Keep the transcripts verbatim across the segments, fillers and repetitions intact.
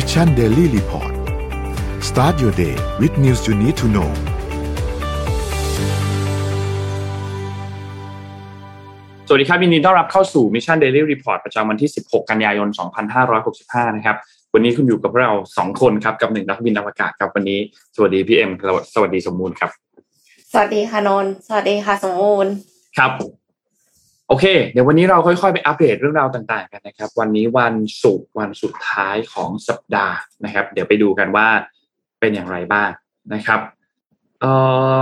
Mission Daily Report start your day with news you need to knowสวัสดีครับยินดีต้อนรับเข้าสู่ Mission Daily Report ประจำวันที่สิบหกกันยายนสองพันห้าร้อยหกสิบห้านะครับวันนี้คุณอยู่กับเราสองคนครับกับหนึ่งนักบินอวกาศครับวันนี้สวัสดีพี่เอ็มสวัสดีสมบูรณ์ครับสวัสดีค่ะนนท์สวัสดีค่ะสมบูรณ์ครับโอเคเดี๋ยววันนี้เราค่อยๆไปอัปเดตเรื่องราวต่างๆกันนะครับวันนี้วันศุกร์วันสุดท้ายของสัปดาห์นะครับเดี๋ยวไปดูกันว่าเป็นอย่างไรบ้างนะครับเอ่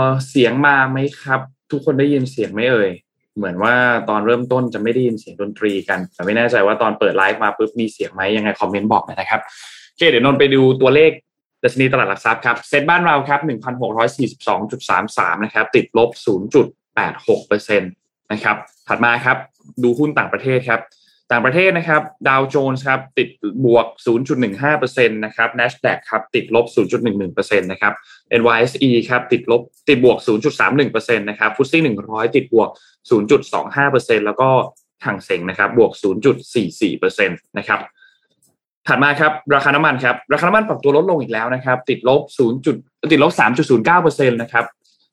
อเสียงมาไหมครับทุกคนได้ยินเสียงไหมเอ่ยเหมือนว่าตอนเริ่มต้นจะไม่ได้ยินเสียงดนตรีกันแต่ไม่แน่ใจว่าตอนเปิดไลฟ์มาปุ๊บมีเสียงไหมยังไงคอมเมนต์บอกหน่อยนะครับโอเคเดี๋ยวนนท์ไปดูตัวเลขดัชนีตลาดหลักทรัพย์ครับเซ็ตบ้านเราครับ หนึ่งพันหกร้อยสี่สิบสองจุดสามสาม นะครับติดลบ ศูนย์จุดแปดหกเปอร์เซ็นต์ นะครับถัดมาครับดูหุ้นต่างประเทศครับต่างประเทศนะครับดาวโจนส์ครับติดบวก ศูนย์จุดหนึ่งห้าเปอร์เซ็นต์ นะครับ Nasdaq ครับติดลบ ศูนย์จุดหนึ่งหนึ่งเปอร์เซ็นต์ นะครับ เอ็น วาย เอส อี ครับติดลบติดบวก ศูนย์จุดสามหนึ่งเปอร์เซ็นต์ นะครับ ฟุตซี่ หนึ่งร้อยติดบวก ศูนย์จุดสองห้าเปอร์เซ็นต์ แล้วก็หั่งเส็งนะครับบวก ศูนย์จุดสี่สี่เปอร์เซ็นต์ นะครับถัดมาครับราคาน้ำมันครับราคาน้ำมันปรับตัวลดลงอีกแล้วนะครับติดลบศูนย์ติดลบ สามจุดศูนย์เก้าเปอร์เซ็นต์ นะครับ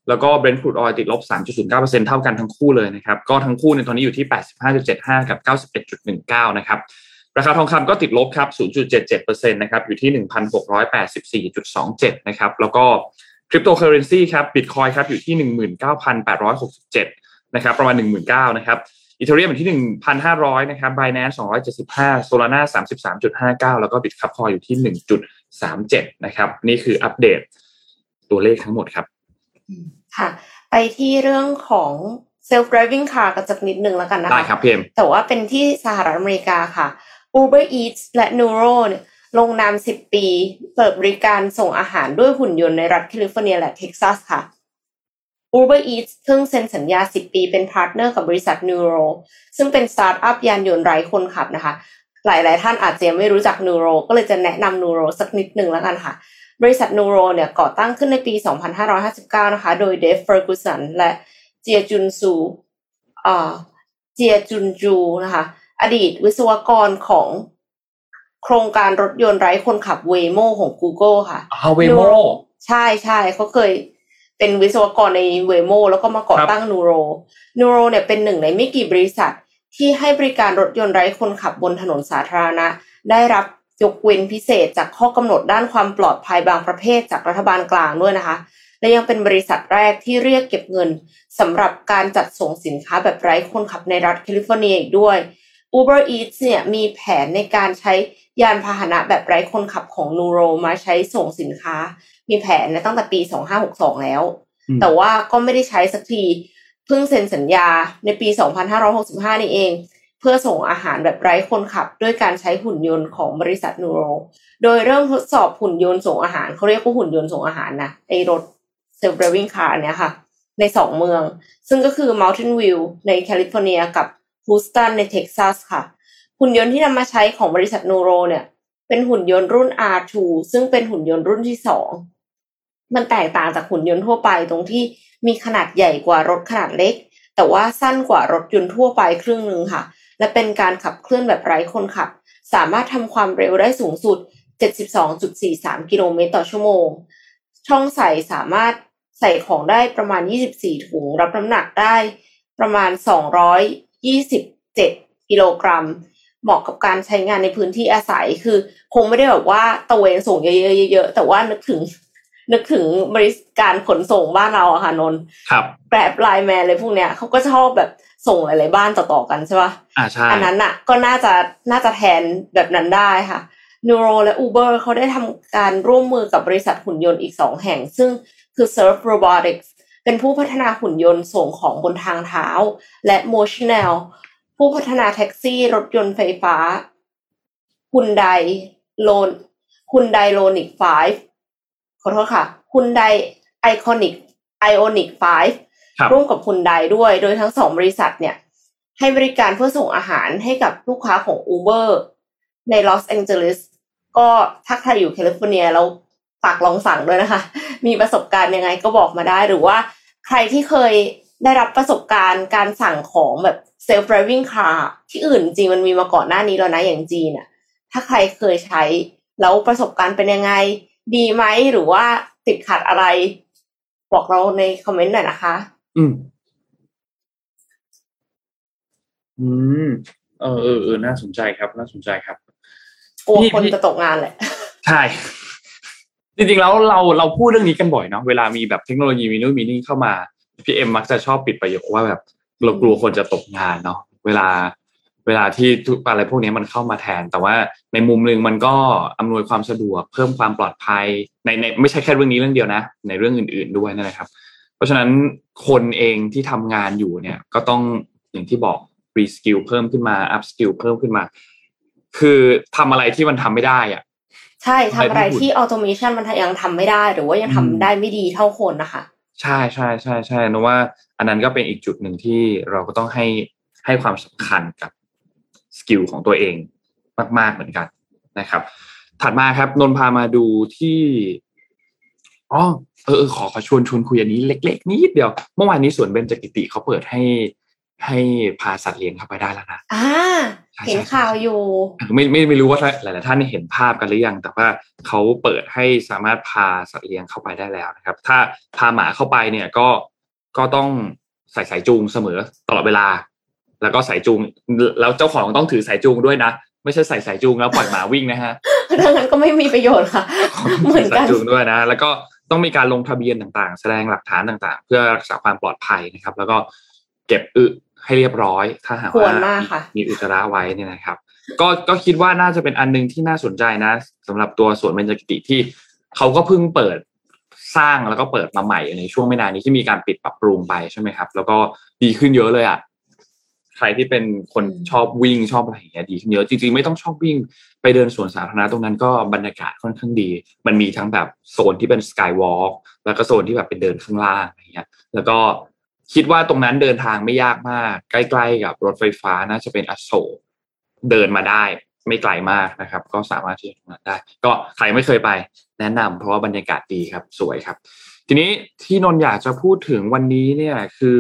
แล้วก็ Brent Crude Oil ติดลบ สามจุดศูนย์เก้าเปอร์เซ็นต์ เท่ากันทั้งคู่เลยนะครับก็ทั้งคู่เนี่ยตอนนี้อยู่ที่ แปดสิบห้าจุดเจ็ดห้า กับ เก้าสิบเอ็ดจุดหนึ่งเก้า นะครับราคาทองคำก็ติดลบครับ ศูนย์จุดเจ็ดเจ็ดเปอร์เซ็นต์ นะครับอยู่ที่ หนึ่งพันหกร้อยแปดสิบสี่จุดสองเจ็ด นะครับแล้วก็ Cryptocurrency ครับ Bitcoin ครับอยู่ที่ หนึ่งหมื่นเก้าพันแปดร้อยหกสิบเจ็ด นะครับประมาณ หนึ่งหมื่นเก้าพัน นะครับ Ethereum อยู่ที่ หนึ่งพันห้าร้อย นะครับ Binance สองร้อยเจ็ดสิบห้า Solana สามสิบสามจุดห้าเก้า แล้วก็ Bitkub Coin อยู่ที่ หนึ่งจุดสามเจ็ด นะครับนี่คืออัปเดตตัวเลขทั้งหมดครับค่ะไปที่เรื่องของ self driving car กันสักนิดนึงแล้วกันนะคะได้ครับพี่เอ็มแต่ว่าเป็นที่สหรัฐอเมริกาค่ะ Uber Eats และ Nuro ลงนามสิบปีเปิดบริการส่งอาหารด้วยหุ่นยนต์ในรัฐแคลิฟอร์เนียและเท็กซัสค่ะ Uber Eats เพิ่งเซ็นสัญญาสิบปีเป็นพาร์ทเนอร์กับบริษัท Nuro ซึ่งเป็นสตาร์ทอัพยานยนต์ไร้คนขับนะคะหลายๆท่านอาจจะยังไม่รู้จัก Nuro ก็เลยจะแนะนำ Nuro สักนิดนึงแล้วกันค่ะบริษัท Nuro เนี่ยก่อตั้งขึ้นในปีสองพันห้าร้อยห้าสิบเก้านะคะโดยเดฟเฟอร์กูสันและเจียจุนซูเอ่อเจียจุนจูนะคะอดีตวิศวกรของโครงการรถยนต์ไร้คนขับ Waymo ของ Google ค่ะ oh, Waymo ใช่ๆเขาเคยเป็นวิศวกรใน Waymo แล้วก็มาก่อตั้ง Nuro Nuro เนี่ยเป็นหนึ่งในไม่กี่บริษัทที่ให้บริการรถยนต์ไร้คนขับบนถนนสาธารณะได้รับยกเว้นพิเศษจากข้อกำหนดด้านความปลอดภัยบางประเภทจากรัฐบาลกลางด้วยนะคะและยังเป็นบริษัทแรกที่เรียกเก็บเงินสำหรับการจัดส่งสินค้าแบบไร้คนขับในรัฐแคลิฟอร์เนียอีกด้วย Uber Eats เนี่ยมีแผนในการใช้ยานพาหนะแบบไร้คนขับของ Nuro มาใช้ส่งสินค้ามีแผนตั้งแต่ปีสองพันห้าร้อยหกสิบสองแล้วแต่ว่าก็ไม่ได้ใช้สักทีเพิ่งเซ็นสัญญาในปีสองพันห้าร้อยหกสิบห้านี่เองเพื่อส่งอาหารแบบไร้คนขับด้วยการใช้หุ่นยนต์ของบริษัท Nuro โดยเริ่มทดสอบหุ่นยนต์ส่งอาหารเขาเรียกว่าหุ่นยนต์ส่งอาหารนะไอ้รถ self driving car อันเนี้ยค่ะในสองเมืองซึ่งก็คือ Mountain View ในแคลิฟอร์เนียกับ Houston ในเท็กซัสค่ะหุ่นยนต์ที่นำมาใช้ของบริษัท Nuro เนี่ยเป็นหุ่นยนต์รุ่น อาร์ ทู ซึ่งเป็นหุ่นยนต์รุ่นที่สองมันแตกต่างจากหุ่นยนต์ทั่วไปตรงที่มีขนาดใหญ่กว่ารถขนาดเล็กแต่ว่าสั้นกว่ารถยนต์ทั่วไปครึ่งนึงค่ะและเป็นการขับเคลื่อนแบบไร้คนขับสามารถทำความเร็วได้สูงสุด เจ็ดสิบสองจุดสี่สาม กิโลเมตรต่อชั่วโมงช่องใส่สามารถใส่ของได้ประมาณยี่สิบสี่ถุงรับน้ำหนักได้ประมาณสองร้อยยี่สิบเจ็ดกิโลกรัมเหมาะกับการใช้งานในพื้นที่อาศัยคือคงไม่ได้แบบว่าตะเวนส่งเยอะๆแต่ว่านึกถึงนึกถึงบริการขนส่งบ้านเราอะค่ะนนท์แกร็บไลน์แมนเลยพวกเนี้ยเขาก็ชอบแบบส่งหลายๆบ้านต่อๆกันใช่ป่ะอ่าใช่อันนั้นน่ะก็น่าจะน่าจะแทนแบบนั้นได้ค่ะ Nuro และ Uber เขาได้ทำการร่วมมือกับบริษัทหุ่นยนต์อีกสองแห่งซึ่งคือ Servorobotics เป็นผู้พัฒนาหุ่นยนต์ส่งของบนทางเท้าและ Motional ผู้พัฒนาแท็กซี่รถยนต์ไฟฟ้า Hyundai โล Hyundai ไอ โอ เอ็น ไอ คิว ไฟว์ขอโทษค่ะ Hyundai ไอ โอ เอ็น ไอ คิว ไอ โอ เอ็น ไอ คิว ไฟว์ร่วมกับ Hyundai ด้วยโดยทั้งสองบริษัทเนี่ยให้บริการเพื่อส่งอาหารให้กับลูกค้าของ Uber ในลอสแองเจลิสก็ถ้าใครอยู่แคลิฟอร์เนียแล้วฝากลองสั่งด้วยนะคะมีประสบการณ์ยังไงก็บอกมาได้หรือว่าใครที่เคยได้รับประสบการณ์การสั่งของแบบ self driving car ที่อื่นจริงมันมีมาก่อนหน้านี้แล้วนะอย่างจีนน่ะถ้าใครเคยใช้ แล้วประสบการณ์เป็นยังไงดีไหมหรือว่าติดขัดอะไรบอกเราในคอมเมนต์หน่อยนะคะอืมอืมเออเออเออน่าสนใจครับน่าสนใจครับกลัวคนจะตกงานแหละใช่จริงๆแล้วเราเราพูดเรื่องนี้กันบ่อยเนาะเวลามีแบบเทคโนโลยีมีนู่นมีนี่เข้ามาพี่เอ็มมักจะชอบปิดประโยคว่าแบบเรากลัวคนจะตกงานเนาะเวลาเวลาที่อะไรพวกนี้มันเข้ามาแทนแต่ว่าในมุมนึงมันก็อำนวยความสะดวกเพิ่มความปลอดภัยในในไม่ใช่แค่เรื่องนี้เรื่องเดียวนะในเรื่องอื่นๆด้วยนั่นแหละครับเพราะฉะนั้นคนเองที่ทำงานอยู่เนี่ยก็ต้องอย่างที่บอกรีสกิลเพิ่มขึ้นมาอัพสกิลเพิ่มขึ้นมาคือทำอะไรที่มันทำไม่ได้อะใช่ทำอะไรที่ออโตเมชันมันยังทำไม่ได้หรือว่ายังทำได้ไม่ดีเท่าคนนะคะใช่ใช่ใช่ใช่นึกว่าอันนั้นก็เป็นอีกจุดหนึ่งที่เราก็ต้องให้ให้ความสำคัญกับสกิลของตัวเองมากๆเหมือนกันนะครับถัดมาครับนนพามาดูที่อ๋อเออขอขอชวนชวนคุยอันนี้เล็กๆนิดเดียวเมื่อวานนี้สวนเบญจกิติเขาเปิดให้ให้พาสัตว์เลี้ยงเข้าไปได้แล้วนะอ่าเห็นข่าวอยู่ไม่ไม่ไม่รู้ว่าหลายๆท่านเห็นภาพกันหรือยังแต่ว่าเขาเปิดให้สามารถพาสัตว์เลี้ยงเข้าไปได้แล้วนะครับถ้าพาหมาเข้าไปเนี่ยก็ก็ต้องใส่สายจูงเสมอตลอดเวลาแล้วก็สายจูงแล้วเจ้าของต้องถือสายจูงด้วยนะไม่ใช่ใส่สายจูงแล้วปล่อยหมาวิ่งนะฮะดังนั้นก็ไม่มีประโยชน์ค่ะเหมือนกันสายจูงด้วยนะแล้วก็ต้องมีการลงทะเบียนต่างๆแสดงหลักฐานต่างๆเพื่อรักษาความปลอดภัยนะครับแล้วก็เก็บอึให้เรียบร้อยถ้าหากว่ามีอุจจาระไว้เนี่ยนะครับก็ก็คิดว่าน่าจะเป็นอันนึงที่น่าสนใจนะสำหรับตัวสวนเบญจกิติที่เขาก็เพิ่งเปิดสร้างแล้วก็เปิดมาใหม่ในช่วงไม่นานนี้ที่มีการปิดปรับปรุงไปใช่ไหมครับแล้วก็ดีขึ้นเยอะเลยอ่ะใครที่เป็นคนชอบวิ่งชอบอะไรอย่างเงี้ยดีขึ้นเยอะจริงๆไม่ต้องชอบวิ่งไปเดินสวนสาธารณะตรงนั้นก็บรรยากาศค่อนข้างดีมันมีทั้งแบบโซนที่เป็นสกายวอล์กแล้วก็โซนที่แบบเป็นเดินข้างล่างอะไรเงี้ยแล้วก็คิดว่าตรงนั้นเดินทางไม่ยากมากใกล้ๆกับรถไฟฟ้าน่าจะเป็นอโศกเดินมาได้ไม่ไกลมากนะครับก็สามารถที่จะมาได้ก็ใครไม่เคยไปแนะนำเพราะว่าบรรยากาศดีครับสวยครับทีนี้ที่นนท์อยากจะพูดถึงวันนี้เนี่ยคือ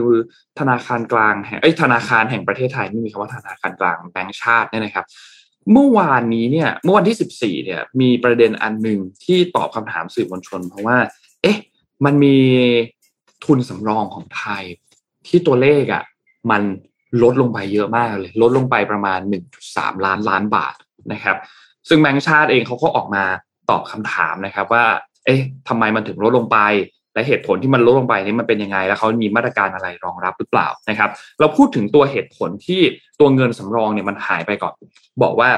ธนาคารกลางแห่งเอ้ยธนาคารแห่งประเทศไทยไม่มีคำว่าธนาคารกลางแบงก์ชาติเนี่ยนะครับเมื่อวานนี้เนี่ยเมื่อวันที่สิบสี่เนี่ยมีประเด็นอันนึงที่ตอบคำถามสื่อมวลชนเพราะว่าเอ๊ะมันมีทุนสำรองของไทยที่ตัวเลขอ่ะมันลดลงไปเยอะมากเลยลดลงไปประมาณ หนึ่งจุดสาม ล้านล้านบาทนะครับซึ่งแบงก์ชาติเองเขาก็ออกมาตอบคำถามนะครับว่าเอ๊ะทำไมมันถึงลดลงไปและเหตุผลที่มันลดลงไปนี่มันเป็นยังไงแล้วเขามีมาตรการอะไรรองรับหรือเปล่านะครับเราพูดถึงตัวเหตุผลที่ตัวเงินสำรองเนี่ยมันหายไปก่อนบอกว่า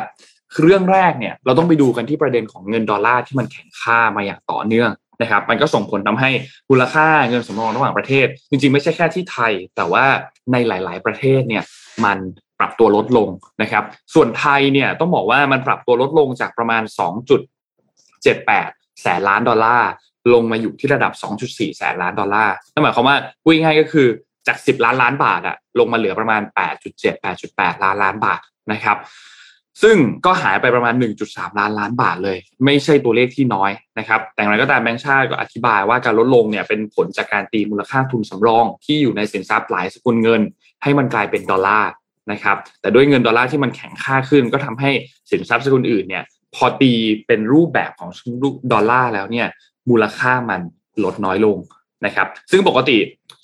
เรื่องแรกเนี่ยเราต้องไปดูกันที่ประเด็นของเงินดอลลาร์ที่มันแข็งค่ามาอย่างต่อเนื่องนะครับมันก็ส่งผลทำให้มูลค่าเงินสำรองระหว่างประเทศจริงๆไม่ใช่แค่ที่ไทยแต่ว่าในหลายๆประเทศเนี่ยมันปรับตัวลดลงนะครับส่วนไทยเนี่ยต้องบอกว่ามันปรับตัวลดลงจากประมาณ สองจุดเจ็ดแปด แสนล้านดอลลาร์ลงมาอยู่ที่ระดับ สองจุดสี่ แสนล้านดอลลาร์นั่นหมายความว่าพูดง่ายๆก็คือจากสิบล้านล้านบาทอะลงมาเหลือประมาณ แปดจุดเจ็ด แปดจุดแปด ล้านล้านบาทนะครับซึ่งก็หายไปประมาณ หนึ่งจุดสาม ล้านล้านบาทเลยไม่ใช่ตัวเลขที่น้อยนะครับแต่อย่างไรก็ตามแบงก์ชาติก็อธิบายว่าการลดลงเนี่ยเป็นผลจากการตีมูลค่าทุนสำรองที่อยู่ในสินทรัพย์หลายสกุลเงินให้มันกลายเป็นดอลลาร์นะครับแต่ด้วยเงินดอลลาร์ที่มันแข็งค่าขึ้นก็ทำให้สินทรัพย์สกุลอื่นเนี่ยพอตีเป็นรูปแบบของดอลลาร์แล้วเนี่ยมูลค่ามันลดน้อยลงนะครับซึ่งปกติ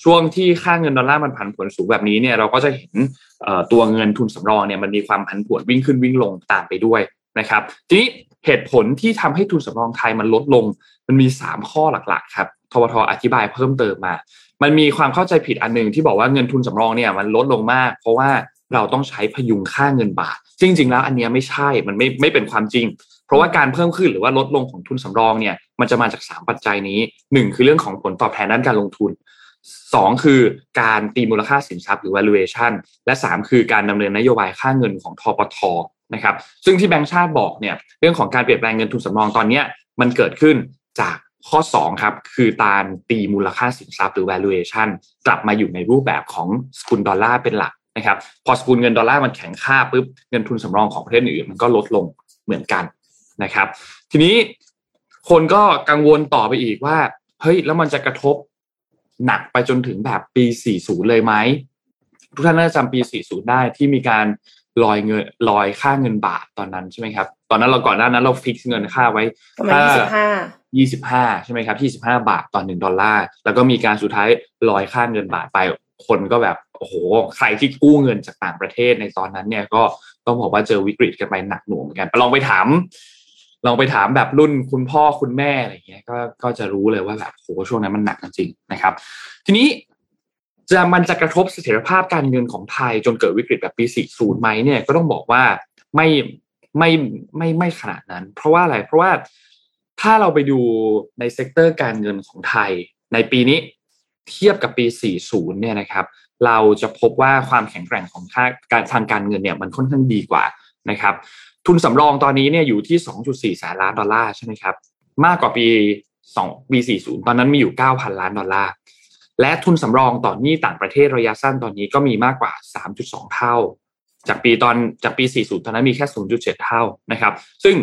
ช่วงที่ค่าเงินดอลลาร์มันผันผวนสูงแบบนี้เนี่ยเราก็จะเห็นตัวเงินทุนสำรองเนี่ยมันมีความผันผวนวิ่งขึ้นวิ่งลงตามไปด้วยนะครับทีนี้เหตุผลที่ทำให้ทุนสำรองไทยมันลดลงมันมีสามข้อหลักๆครับทบทอธิบายเพิ่มเติมมามันมีความเข้าใจผิดอันนึงที่บอกว่าเงินทุนสำรองเนี่ยมันลดลงมากเพราะว่าเราต้องใช้พยุงค่าเงินบาทจริงๆแล้วอันนี้ไม่ใช่มันไม่ไม่เป็นความจริงเพราะว่าการเพิ่มขึ้นหรือว่าลดลงของทุนสำรองเนี่ยมันจะมาจากสามปัจจัยนี้หนึ่งคือเรื่องของผลตอบแทนด้านการลงทุนสองคือการตีมูลค่าสินทรัพย์หรือ valuation และสามคือการดำเนินนโยบายค่าเงินของธปท.นะครับซึ่งที่แบงก์ชาติบอกเนี่ยเรื่องของการเปลี่ยนแปลงเงินทุนสำรองตอนนี้มันเกิดขึ้นจากข้อสองครับคือการตีมูลค่าสินทรัพย์หรือ valuation กลับมาอยู่ในรูปแบบของสกุลดอลลาร์เป็นหลักนะครับพอสกุลเงินดอลลาร์มันแข็งค่าปุ๊บเงินทุนสำรองของประเทศอื่นมันก็ลดลงเหมือนกันนะครับทีนี้คนก็กังวลต่อไปอีกว่าเฮ้ยแล้วมันจะกระทบหนักไปจนถึงแบบปีสี่สิบเลยไหมทุกท่านน่าจะจำปีสี่สิบได้ที่มีการ ลอยเงินลอยค่าเงินบาทตอนนั้นใช่ไหมครับตอนนั้นเราก่อนหน้านั้นเราฟิกเงินค่าไว้ประมาณยี่สิบห้า ยี่สิบห้าใช่ไหมครับยี่สิบห้าบาทต่อหนึ่งดอลลาร์แล้วก็มีการสุดท้ายลอยค่าเงินบาทไปคนก็แบบโอ้โหใครที่กู้เงินจากต่างประเทศในตอนนั้นเนี่ยก็ต้องบอกว่าเจอวิกฤตกันไปหนักหน่วงเหมือนกันลองไปถามลองไปถามแบบรุ่นคุณพ่อคุณแม่อะไรอย่างเงี้ยก็ก็จะรู้เลยว่าแบบโหช่วงนั้นมันหนักจริงๆนะครับทีนี้จะมันจะกระทบเสถียรภาพการเงินของไทยจนเกิดวิกฤตแบบปีสี่สิบไหมเนี่ยก็ต้องบอกว่าไม่ไม่ไม่ไม่ขนาดนั้นเพราะว่าอะไรเพราะว่าถ้าเราไปดูในเซกเตอร์การเงินของไทยในปีนี้เทียบกับปีสี่สิบเนี่ยนะครับเราจะพบว่าความแข็งแกร่งของค่าการทางการเงินเนี่ยมันค่อนข้างดีกว่านะครับทุนสำรองตอนนี้เนี่ยอยู่ที่ สองจุดสี่แสนล้านดอลลาร์ใช่ไหมครับมากกว่าปีสองปีสี่สิบตอนนั้นมีอยู่ เก้าพันล้านดอลลาร์และทุนสำรองต่อหนี้ต่างประเทศระยะสั้นตอนนี้ก็มีมากกว่า สามจุดสองเท่าจากปีตอนจากปีสี่สิบตอนนั้นมีแค่ ศูนย์จุดเจ็ดเท่านะครับซึ่ง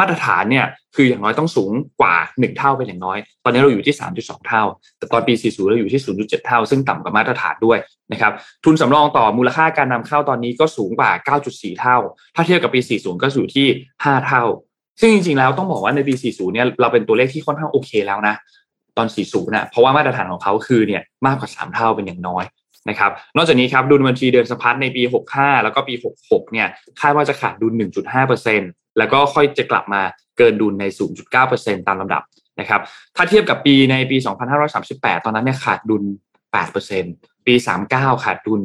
มาตรฐานเนี่ยคืออย่างน้อยต้องสูงกว่าหนึ่งเท่าเป็นอย่างน้อยตอนนี้เราอยู่ที่ สามจุดสองเท่าแต่ตอนปีสี่สิบเราอยู่ที่ ศูนย์จุดเจ็ดเท่าซึ่งต่ำกว่ามาตรฐานด้วยนะครับทุนสำรองต่อมูลค่าการนำเข้าตอนนี้ก็สูงกว่า เก้าจุดสี่เท่าถ้าเทียบกับปีสี่สิบก็อยู่ที่ห้าเท่าซึ่งจริงๆแล้วต้องบอกว่าในปีสี่สิบเนี่ยเราเป็นตัวเลขที่ค่อนข้างโอเคแล้วนะตอนสี่สิบนะเพราะว่ามาตรฐานของเขาคือเนี่ยมากกว่าสามเท่าเป็นอย่างน้อยนะครับนอกจากนี้ครับดุลบัญชีเดินสะพัดในปีหกสิบห้าแล้วก็ปีหกสิบหกเนี่ยคาดว่าจะขาดดุล หนึ่งจุดห้าเปอร์เซ็นต์แล้วก็ค่อยจะกลับมาเกินดุลใน ศูนย์จุดเก้าเปอร์เซ็นต์ ตามลำดับนะครับถ้าเทียบกับปีในปีสองพันห้าร้อยสามสิบแปดตอนนั้นเนี่ยขาดดุล แปดเปอร์เซ็นต์ ปีสามสิบเก้าขาดดุล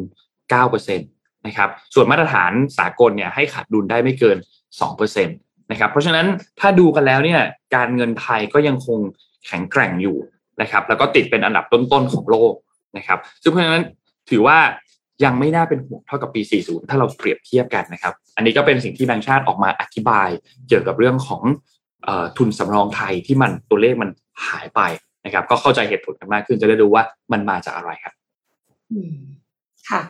เก้าเปอร์เซ็นต์ นะครับส่วนมาตรฐานสากลเนี่ยให้ขาดดุลได้ไม่เกิน สองเปอร์เซ็นต์ นะครับเพราะฉะนั้นถ้าดูกันแล้วเนี่ยการเงินไทยก็ยังคงแข็งแกร่งอยู่นะครับแล้วก็ติดเป็นอันดับต้นๆของโลกนะครับซึ่งเพราะฉะนั้นถือว่ายังไม่น่าเป็นห่วงเท่ากับปีสี่สิบถ้าเราเปรียบเทียบกันนะครับอันนี้ก็เป็นสิ่งที่แบงก์ชาติออกมาอธิบายเกี่ยวกับเรื่องของเอ่อทุนสำรองไทยที่มันตัวเลขมันหายไปนะครับก็เข้าใจเหตุผลกันมากขึ้นจะได้รู้ว่ามันมาจากอะไรครับอืมค่ะ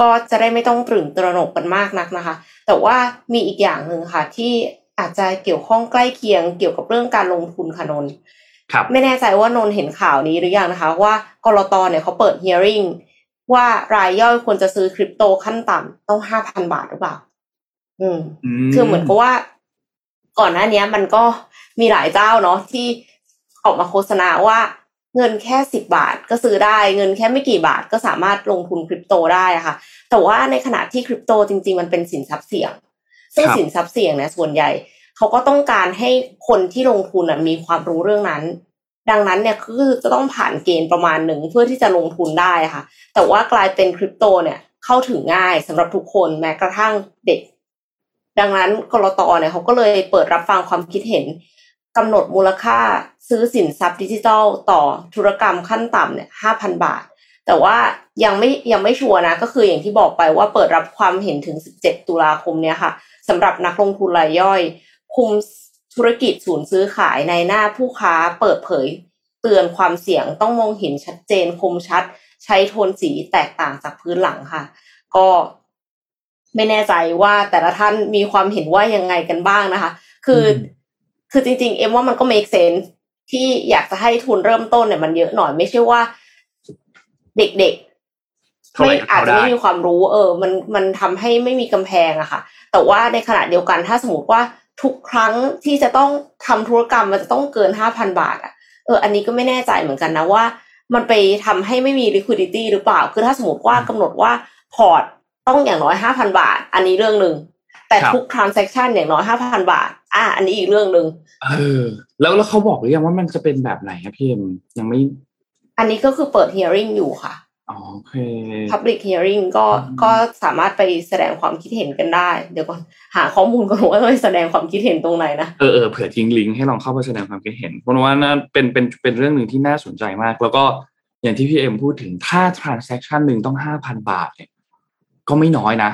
ก็จะได้ไม่ต้องตื่นตระหนกกันมากนักนะคะแต่ว่ามีอีกอย่างนึงค่ะที่อาจจะเกี่ยวข้องใกล้เคียงเกี่ยวกับเรื่องการลงทุนค่ะนนท์ครับไม่แน่ใจว่านนท์เห็นข่าวนี้หรือยังนะคะว่ากลต.เนี่ยเขาเปิด hearingว่ารายย่อยควรจะซื้อคริปโตขั้นต่ำต้อง ห้าพันบาทหรือเปล่าอืมคือเหมือนกับว่าก่อนหน้านี้มันก็มีหลายเจ้าเนาะที่ออกมาโฆษณาว่าเงินแค่สิบบาทก็ซื้อได้เงินแค่ไม่กี่บาทก็สามารถลงทุนคริปโตได้อะค่ะแต่ว่าในขณะที่คริปโตจริงๆมันเป็นสินทรัพย์เสี่ยงซึ่งสินทรัพย์เสี่ยงเนี่ยส่วนใหญ่เขาก็ต้องการให้คนที่ลงทุนมีความรู้เรื่องนั้นดังนั้นเนี่ยคือจะต้องผ่านเกณฑ์ประมาณหนึ่งเพื่อที่จะลงทุนได้ค่ะแต่ว่ากลายเป็นคริปโตเนี่ยเข้าถึงง่ายสำหรับทุกคนแม้กระทั่งเด็กดังนั้นกลต.เนี่ยเขาก็เลยเปิดรับฟังความคิดเห็นกำหนดมูลค่าซื้อสินทรัพย์ดิจิทัลต่อธุรกรรมขั้นต่ำเนี่ย ห้าพันบาทแต่ว่ายังไม่ยังไม่ชัวร์นะก็คืออย่างที่บอกไปว่าเปิดรับความเห็นถึงสิบเจ็ดตุลาคมเนี่ยค่ะสำหรับนักลงทุนรายย่อยคุมธุรกิจศูนย์ซื้อขายในหน้าผู้ค้าเปิดเผยเตือนความเสี่ยงต้องมองเห็นชัดเจนคมชัดใช้โทนสีแตกต่างจากพื้นหลังค่ะก็ไม่แน่ใจว่าแต่ละท่านมีความเห็นว่ายังไงกันบ้างนะคะคือ mm-hmm. คือจริงๆเอ็มว่ามันก็ make sense ที่อยากจะให้ทุนเริ่มต้นเนี่ยมันเยอะหน่อยไม่ใช่ว่าเด็กๆไม่อาจจะไม่มีความรู้เออมันมันทำให้ไม่มีกำแพงอะค่ะแต่ว่าในขณะเดียวกันถ้าสมมติว่าทุกครั้งที่จะต้องทำธุรกรรมมันจะต้องเกิน ห้าพันบาทอ่ะเอออันนี้ก็ไม่แน่ใจเหมือนกันนะว่ามันไปทำให้ไม่มี liquidity หรือเปล่าคือถ้าสมมติว่ากำหนดว่าพอร์ตต้องอย่างน้อย ห้าพันบาทอันนี้เรื่องนึงแต่ทุก transaction อย่างน้อย ห้าพันบาทอ่ะอันนี้อีกเรื่องนึงเออแล้วแล้วเขาบอกหรือยังว่ามันจะเป็นแบบไหนครับพี่เอ็มยังไม่อันนี้ก็คือเปิด hearing อยู่ค่ะโอเค public hearing ก็ก็สามารถไปแสดงความคิดเห็นกันได้เดี๋ยวก่อนหาข้อมูลก่อนว่าจะแสดงความคิดเห็นตรงไหนนะเออๆเผื่อทิ้งลิงก์ให้ลองเข้าไปแสดงความคิดเห็นเพราะว่าน่าเป็นเป็นเป็นเรื่องนึงที่น่าสนใจมากแล้วก็อย่างที่พี่เอ็มพูดถึงถ้า transaction นึงต้อง ห้าพันบาทเนี่ยก็ไม่น้อยนะ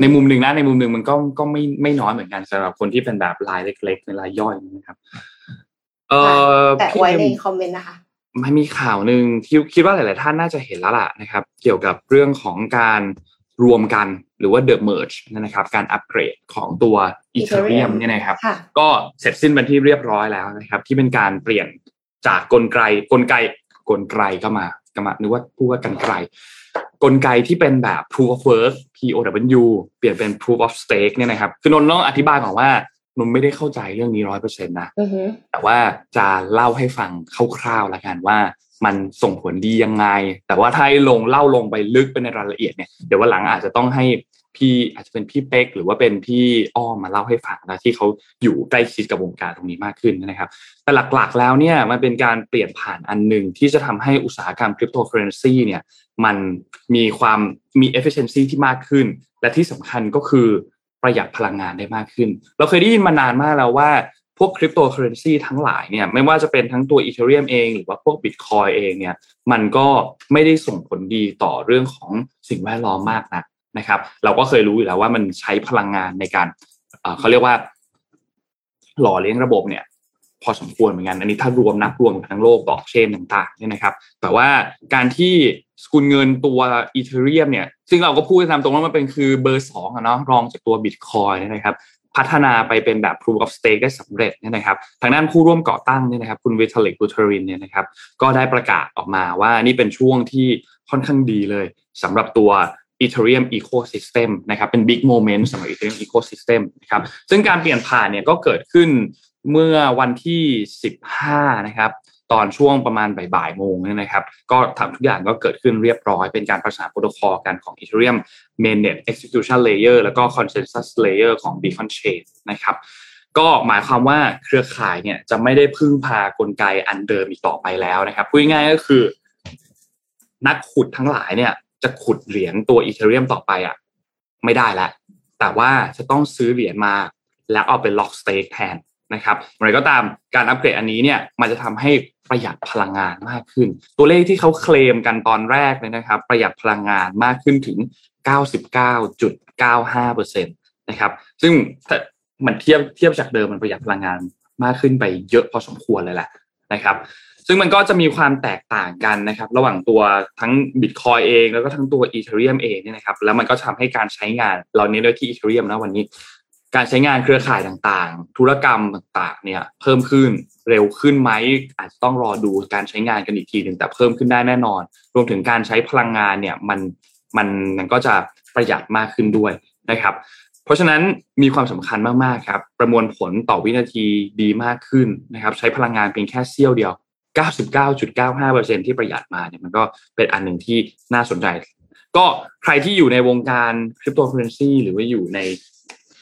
ในมุมนึงนะในมุมนึงมันก็ก็ไม่ไม่น้อยเหมือนกันสำหรับคนที่เป็นแบบรายเล็กๆรายย่อยนะครับเอ่อแต่ไว้ในคอมเมนต์นะคะมันมีข่าวนึงที่คิดว่าหลายๆท่านน่าจะเห็นแล้วล่ะนะครับเกี่ยวกับเรื่องของการรวมกันหรือว่า The Merge นะครับการอัปเกรดของตัว Ethereum เนี่ยนะครับก็เสร็จสิ้นเป็นที่เรียบร้อยแล้วนะครับที่เป็นการเปลี่ยนจากกลไกกลไกกลไกก็มากำหนดนึกว่าพูดว่ากันไก กลไกที่เป็นแบบ proof of work พี โอ ดับเบิลยู เปลี่ยนเป็น proof of stake เนี่ยนะครับคือนนท์ต้องอธิบายก่อนว่านนท์ไม่ได้เข้าใจเรื่องนี้ หนึ่งร้อยเปอร์เซ็นต์ นะแต่ว่าจะเล่าให้ฟังคร่าวๆละกันว่ามันส่งผลดียังไงแต่ว่าถ้าลงเล่าลงไปลึกเป็นในรายละเอียดเนี่ยเดี๋ยววันหลังอาจจะต้องให้พี่อาจจะเป็นพี่เป๊กหรือว่าเป็นพี่อ้อมมาเล่าให้ฟังนะที่เขาอยู่ใกล้ชิดกับวงการตรงนี้มากขึ้นนะครับแต่หลักๆแล้วเนี่ยมันเป็นการเปลี่ยนผ่านอันหนึ่งที่จะทำให้อุตสาหกรรมคริปโตเคอเรนซีเนี่ยมันมีความมี efficiency ที่มากขึ้นและที่สำคัญก็คือประหยัดพลังงานได้มากขึ้นเราเคยได้ยินมานานมากแล้วว่าพวกคริปโตเคอเรนซีทั้งหลายเนี่ยไม่ว่าจะเป็นทั้งตัว Ethereum เองหรือว่าพวก Bitcoin เองเนี่ยมันก็ไม่ได้ส่งผลดีต่อเรื่องของสิ่งแวดล้อมมากนักนะครับเราก็เคยรู้อยู่แล้วว่ามันใช้พลังงานในการเขาเรียกว่าหล่อเลี้ยงระบบเนี่ยพอสมควรเหมือนกันอันนี้ถ้ารวมนับรวมทั้งโลกบล็อกเชนต่างๆเนี่ยนะครับแต่ว่าการที่สกุลเงินตัว Ethereum เนี่ยซึ่งเราก็พูดตามตรงว่ามันเป็นคือเบอร์สองอะเนาะรองจากตัว Bitcoin เนี่ยนะครับพัฒนาไปเป็นแบบ proof of stake ได้สำเร็จเนี่ยนะครับทางด้านผู้ร่วมก่อตั้งเนี่ยนะครับคุณ Vitalik Buterin เนี่ยนะครับก็ได้ประกาศออกมาว่านี่เป็นช่วงที่ค่อนข้างดีเลยสำหรับตัวEthereum ecosystem นะครับเป็น big moment สำหรับ Ethereum ecosystem นะครับซึ่งการเปลี่ยนผ่านเนี่ยก็เกิดขึ้นเมื่อวันที่สิบห้านะครับตอนช่วงประมาณบ่ายๆโมงเนี่ยนะครับก็ทำทุกอย่างก็เกิดขึ้นเรียบร้อยเป็นการประสานโปรโตคอลกันของ Ethereum mainnet execution layer แล้วก็ consensus layer ของ Beacon Chain นะครับก็หมายความว่าเครือข่ายเนี่ยจะไม่ได้พึ่งพากลไกอันเดิมอีกต่อไปแล้วนะครับพูดง่ายๆก็คือนักขุดทั้งหลายเนี่ยจะขุดเหรียญตัว Ethereum ต่อไปอ่ะไม่ได้แล้วแต่ว่าจะต้องซื้อเหรียญมาแล้วเอาไปล็อกสเต็กแทนนะครับอะไรก็ตามการอัปเกรดอันนี้เนี่ยมันจะทำให้ประหยัดพลังงานมากขึ้นตัวเลขที่เขาเคลมกันตอนแรกเลยนะครับประหยัดพลังงานมากขึ้นถึง เก้าสิบเก้าจุดเก้าห้าเปอร์เซ็นต์ นะครับซึ่งมันเทียบเทียบจากเดิมมันประหยัดพลังงานมากขึ้นไปเยอะพอสมควรเลยแหละนะครับซึ่งมันก็จะมีความแตกต่างกันนะครับระหว่างตัวทั้ง Bitcoin เองแล้วก็ทั้งตัว Ethereum เองเนี่ยนะครับแล้วมันก็ทำให้การใช้งานเราเน้นด้วยที่ Ethereum นะวันนี้การใช้งานเครือข่ายต่างๆธุรกรรมต่างๆเนี่ยเพิ่มขึ้นเร็วขึ้นไหมอาจจะต้องรอดูการใช้งานกันอีกทีนึงแต่เพิ่มขึ้นได้แน่นอนรวมถึงการใช้พลังงานเนี่ยมันมันมันก็จะประหยัดมากขึ้นด้วยนะครับเพราะฉะนั้นมีความสำคัญมากๆครับประมวลผลต่อวินาทีดีมากขึ้นนะครับใช้พลังงานเพียงแค่เสี้ยวเดียวเก้าสิบเก้าจุดเก้าห้าเปอร์เซ็นต์ ที่ประหยัดมาเนี่ยมันก็เป็นอันหนึ่งที่น่าสนใจก็ใครที่อยู่ในวงการคริปโตเคอเรนซีหรือว่าอยู่ใน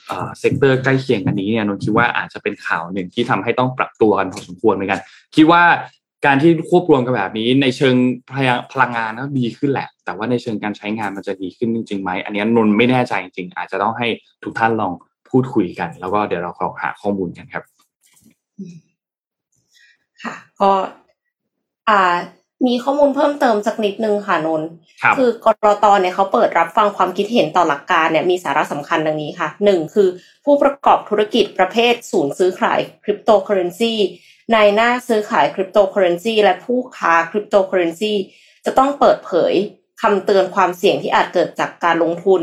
เอ่อเซกเตอร์ใกล้เคียงกันนี้เนี่ยนนท์คิดว่าอาจจะเป็นข่าวหนึ่งที่ทำให้ต้องปรับตัวกันพอสมควรเหมือนกันคิดว่าการที่ควบรวมกันแบบนี้ในเชิงพลังงานก็ดีขึ้นแหละแต่ว่าในเชิงการใช้งานมันจะดีขึ้นจริงๆไหมอันนี้นนท์ไม่แน่ใจจริงๆอาจจะต้องให้ทุกท่านลองพูดคุยกันแล้วก็เดี๋ยวเราหาข้อมูลกันครับค่ะก็อ่ามีข้อมูลเพิ่มเติมสักนิดนึงค่ะนนท์ คือกรต.เนี่ยเขาเปิดรับฟังความคิดเห็นต่อหลักการเนี่ยมีสาระสำคัญดังนี้ค่ะหนึ่งคือผู้ประกอบธุรกิจประเภทศูนย์ซื้อขายคริปโตเคอเรนซีในหน้าซื้อขายคริปโตเคอเรนซีและผู้ค้าคริปโตเคอเรนซีจะต้องเปิดเผยคำเตือนความเสี่ยงที่อาจเกิดจากการลงทุน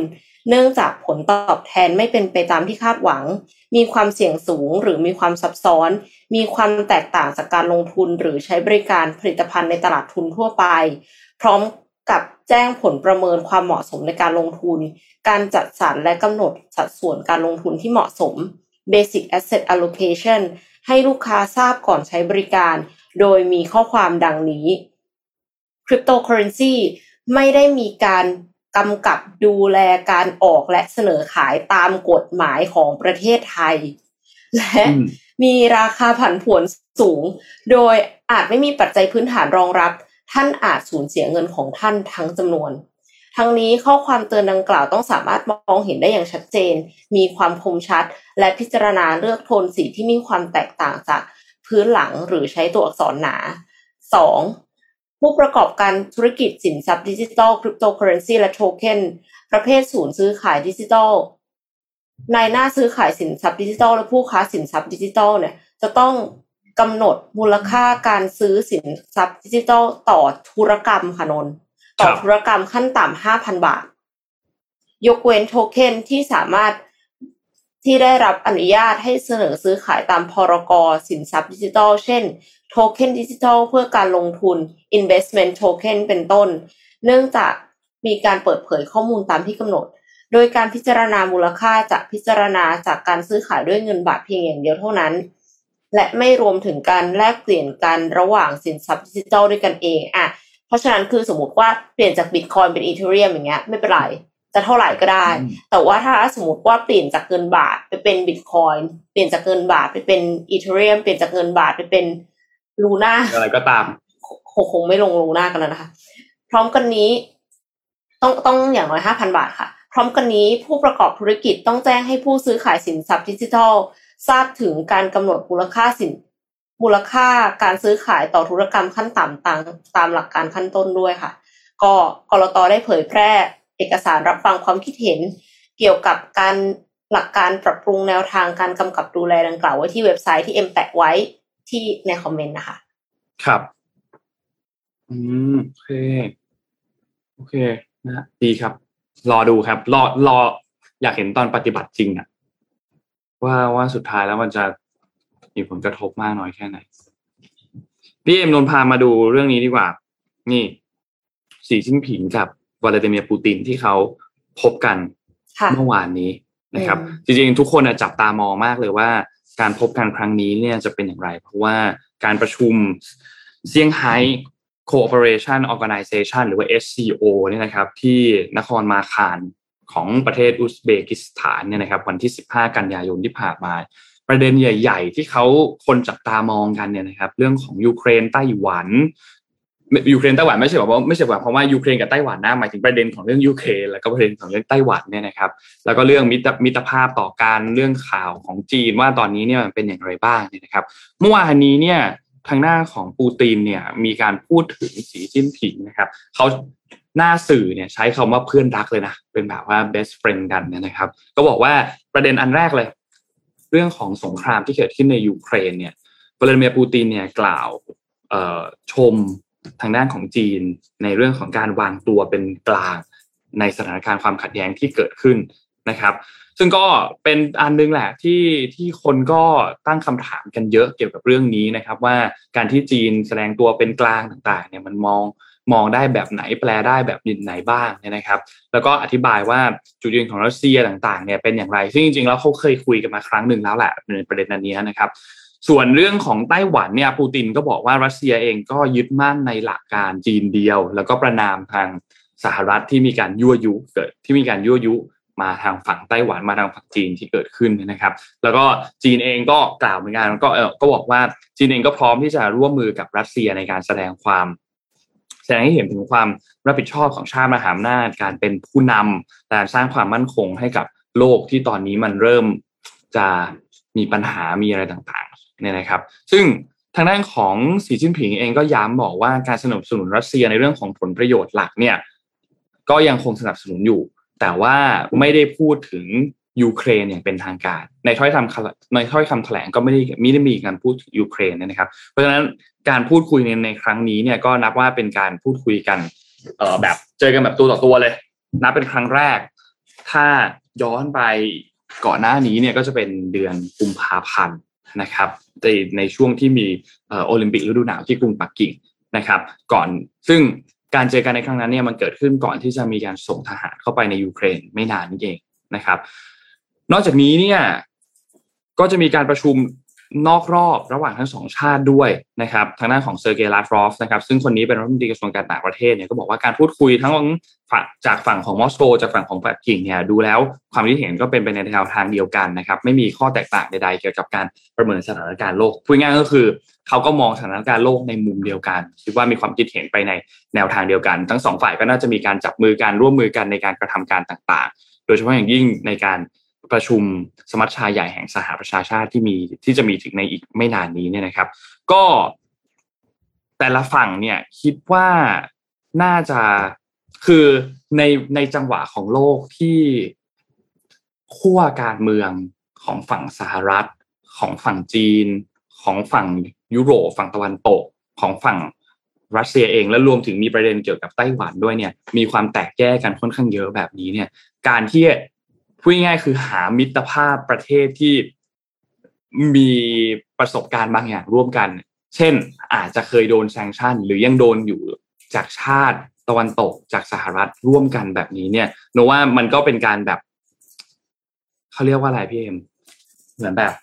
เนื่องจากผลตอบแทนไม่เป็นไปตามที่คาดหวังมีความเสี่ยงสูงหรือมีความซับซ้อนมีความแตกต่างจากการลงทุนหรือใช้บริการผลิตภัณฑ์ในตลาดทุนทั่วไปพร้อมกับแจ้งผลประเมินความเหมาะสมในการลงทุนการจัดสรรและกำหนดสัดส่วนการลงทุนที่เหมาะสม Basic Asset Allocation ให้ลูกค้าทราบก่อนใช้บริการโดยมีข้อความดังนี้ Cryptocurrency ไม่ได้มีการกำกับดูแลการออกและเสนอขายตามกฎหมายของประเทศไทยและมีราคาผันผวนสูงโดยอาจไม่มีปัจจัยพื้นฐานรองรับท่านอาจสูญเสียเงินของท่านทั้งจำนวนทั้งนี้ข้อความเตือนดังกล่าวต้องสามารถมองเห็นได้อย่างชัดเจนมีความคมชัดและพิจารณาเลือกโทนสีที่มีความแตกต่างจากพื้นหลังหรือใช้ตัวอักษรหนา สองผู้ประกอบการธุรกิจสินทรัพย์ดิจิทัลคริปโตเคอเรนซีและโทเค็นประเภทศูนย์ซื้อขายดิจิทัลในหน้าซื้อขายสินทรัพย์ดิจิทัลและผู้ค้าสินทรัพย์ดิจิทัลเนี่ยจะต้องกำหนดมูลค่าการซื้อสินทรัพย์ดิจิทัลต่อธุรกรรมค่ะนนท์ต่อธุรกรรมขั้นต่ำ ห้าพัน บาทยกเว้นโทเค็นที่สามารถที่ได้รับอนุญาตให้เสนอซื้อขายตามพรก.สินทรัพย์ดิจิทัลเช่นโทเค็นดิจิทัลเพื่อการลงทุน investment token เป็นต้นเนื่องจาก มีการเปิดเผยข้อมูลตามที่กำหนดโดยการพิจารณามูลค่าจะพิจารณาจากการซื้อขายด้วยเงินบาทเพียงอย่างเดียวเท่านั้นและไม่รวมถึงการแลกเปลี่ยนกันระหว่างสินทรัพย์ดิจิทัลด้วยกันเองอ่ะเพราะฉะนั้นคือสมมติว่าเปลี่ยนจาก Bitcoin เป็น Ethereum อย่างเงี้ยไม่เป็นไรจะเท่าไหร่ก็ได้แต่ว่าถ้าสมมติว่าเปลี่ยนจากเงินบาทไปเป็น Bitcoin เปลี่ยนจากเงินบาทไปเป็น Ethereum เปลี่ยนจากเงินบาทไปเป็น Luna อะไรก็ตามคงไม่ลง Luna กันแล้วนะคะพร้อมกันนี้ต้องต้องอย่างน้อย ห้าพัน บาทค่ะพร้อมกันนี้ผู้ประกอบธุรกิจต้องแจ้งให้ผู้ซื้อขายสินทรัพย์ดิจิทัลทราบถึงการกำหนดมูลค่าสินมูลค่าการซื้อขายต่อธุรกรรมขั้นต่ำตามตามหลักการขั้นต้นด้วยค่ะก็กลต.ได้เผยแพร่เอกสารรับฟังความคิดเห็นเกี่ยวกับการหลักการปรับปรุงแนวทางการกำกับดูแลดังกล่าวไว้ที่เว็บไซต์ที่เอ็มแปะไว้ที่ในคอมเมนต์นะคะครับอืมโอเคโอเคนะดีครับรอดูครับรอรออยากเห็นตอนปฏิบัติจริงอะว่าว่าสุดท้ายแล้วมันจะมีผลกระทบมากน้อยแค่ไหนพี่เอ็มนนท์พามาดูเรื่องนี้ดีกว่านี่สีจิ้นผิงกับวลาดิเมียร์ปูตินที่เขาพบกันเมื่อวานนี้นะครับจริงๆทุกคนจับตามองมากเลยว่าการพบกันครั้งนี้เนี่ยจะเป็นอย่างไรเพราะว่าการประชุมเซี่ยงไฮ้ Cooperation Organization หรือว่า เอส ซี โอ เนี่ยนะครับที่นครมาคานของประเทศอุซเบกิสถานเนี่ยนะครับวันที่สิบห้ากันยายนที่ผ่านมาประเด็นใหญ่ๆที่เขาคนจับตามองกันเนี่ยนะครับเรื่องของยูเครนไต้หวันยูเครนไต้หวันไม่ใช่แบบว่าไม่ใช่แบบเพราะว่ายูเครนกับไต้หวันนะหมายถึงประเด็นของเรื่องยูเครนแล้วก็ประเด็นของเรื่องไต้หวันเนี่ยนะครับแล้วก็เรื่องมิตรมิตรภาพต่อการเรื่องข่าวของจีนว่าตอนนี้เนี่ยมันเป็นอย่างไรบ้างเนี่ยนะครับเมื่อวานนี้เนี่ยทางหน้าของปูตินเนี่ยมีการพูดถึงสีจิ้นผิงนะครับเขาหน้าสื่อเนี่ยใช้คำว่าเพื่อนรักเลยนะเป็นแบบว่า best friend กันเนี่ยนะครับก็บอกว่าประเด็นอันแรกเลยเรื่องของสงครามที่เกิดขึ้นในยูเครนเนี่ยวลาดิเมียร์ปูตินเนี่ยกล่าวชมทางด้านของจีนในเรื่องของการวางตัวเป็นกลางในสถานการณ์ความขัดแย้งที่เกิดขึ้นนะครับซึ่งก็เป็นอันนึงแหละที่ที่คนก็ตั้งคำถามกันเยอะเกี่ยวกับเรื่องนี้นะครับว่าการที่จีนแสดงตัวเป็นกลางต่างๆเนี่ยมันมองมองได้แบบไหนแปลได้แบบไหนบ้างเนี่ยนะครับแล้วก็อธิบายว่าจุดยืนของรัสเซียต่างๆเนี่ยเป็นอย่างไรซึ่งจริงๆแล้วเขาเคยคุยกันมาครั้งหนึ่งแล้วแหละในประเด็นอันนี้นะครับส่วนเรื่องของไต้หวันเนี่ยปูตินก็บอกว่ารัสเซียเองก็ยึดมั่นในหลักการจีนเดียวแล้วก็ประนามทางสหรัฐที่มีการยั่วยุเกิดที่มีการยั่วยุมาทางฝั่งไต้หวันมาทางฝั่งจีนที่เกิดขึ้นนะครับแล้วก็จีนเองก็กล่าวเหมือนกันก็เออก็บอกว่าจีนเองก็พร้อมที่จะร่วมมือกับรัสเซียในการแสดงความแสดงให้เห็นถึงความรับผิดชอบของชาติมหาอำนาจการเป็นผู้นำการสร้างความมั่นคงให้กับโลกที่ตอนนี้มันเริ่มจะมีปัญหามีอะไรต่างๆเนี่ยนะครับซึ่งทางด้านของสีจิ้นผิงเองก็ย้ำบอกว่าการสนับสนุนรัสเซียในเรื่องของผลประโยชน์หลักเนี่ยก็ยังคงสนับสนุนอยู่แต่ว่าไม่ได้พูดถึงยูเครนอย่างเป็นทางการในถ้อยคำในถ้อยคำแถลงก็ไม่ได้ไม่ได้มีการพูดถึงยูเครนนะครับเพราะฉะนั้นการพูดคุยในในครั้งนี้เนี่ยก็นับว่าเป็นการพูดคุยกันเอ่อแบบเจอกันแบบตัวต่อตัวเลยนับเป็นครั้งแรกถ้าย้อนไปก่อนหน้านี้เนี่ยก็จะเป็นเดือนกุมภาพันธ์นะครับในในช่วงที่มีเอ่อโอลิมปิกฤดูหนาวที่กรุงปักกิ่งนะครับก่อนซึ่งการเจอกันในครั้งนั้นเนี่ยมันเกิดขึ้นก่อนที่จะมีการส่งทหารเข้าไปในยูเครนไม่นานนี้เองนะครับนอกจากนี้เนี่ยก็จะมีการประชุมนอกรอบระหว่างทั้งสองชาติด้วยนะครับทางด้านของเซอร์เกย์ลาฟรอฟนะครับซึ่งคนนี้เป็นรัฐมนตรีกระทรวงการต่างประเทศเนี่ยก็บอกว่าการพูดคุยทั้งจากฝั่งของมอสโกจากฝั่งของปักกิ่งเนี่ยดูแล้วความคิดเห็นก็เป็นไปในแนวทางเดียวกันนะครับไม่มีข้อแตกต่างใดๆเกี่ยวกับการประเมินสถานการณ์โลกพูดง่ายก็คือเขาก็มองสถานการณ์โลกในมุมเดียวกันคิดว่ามีความคิดเห็นไปในแนวทางเดียวกันทั้งสองฝ่ายก็น่าจะมีการจับมือกันร่วมมือกันในการกระทำการต่างๆโดยเฉพาะอย่างยิ่งในการประชุมสมัชชาใหญ่แห่งสหประชาชาติที่มีที่จะมีถึงในอีกไม่นานนี้เนี่ยนะครับก็แต่ละฝั่งเนี่ยคิดว่าน่าจะคือในในจังหวะของโลกที่ขั้วการเมืองของฝั่งสหรัฐของฝั่งจีนของฝั่งยุโรปฝั่งตะวันตกของฝั่งรัสเซียเองและรวมถึงมีประเด็นเกี่ยวกับไต้หวันด้วยเนี่ยมีความแตกแยกกันค่อนข้างเยอะแบบนี้เนี่ยการที่พูดง่ายๆคือหามิตรภาพประเทศที่มีประสบการณ์บางอย่างร่วมกันเช่นอาจจะเคยโดนแซงชั่นหรือยังโดนอยู่จากชาติ ตะวันตกจากสหรัฐร่วมกันแบบนี้เนี่ยโนว่ามันก็เป็นการแบบเขาเรียกว่าอะไรพี่เอ็มเหมือนแบบ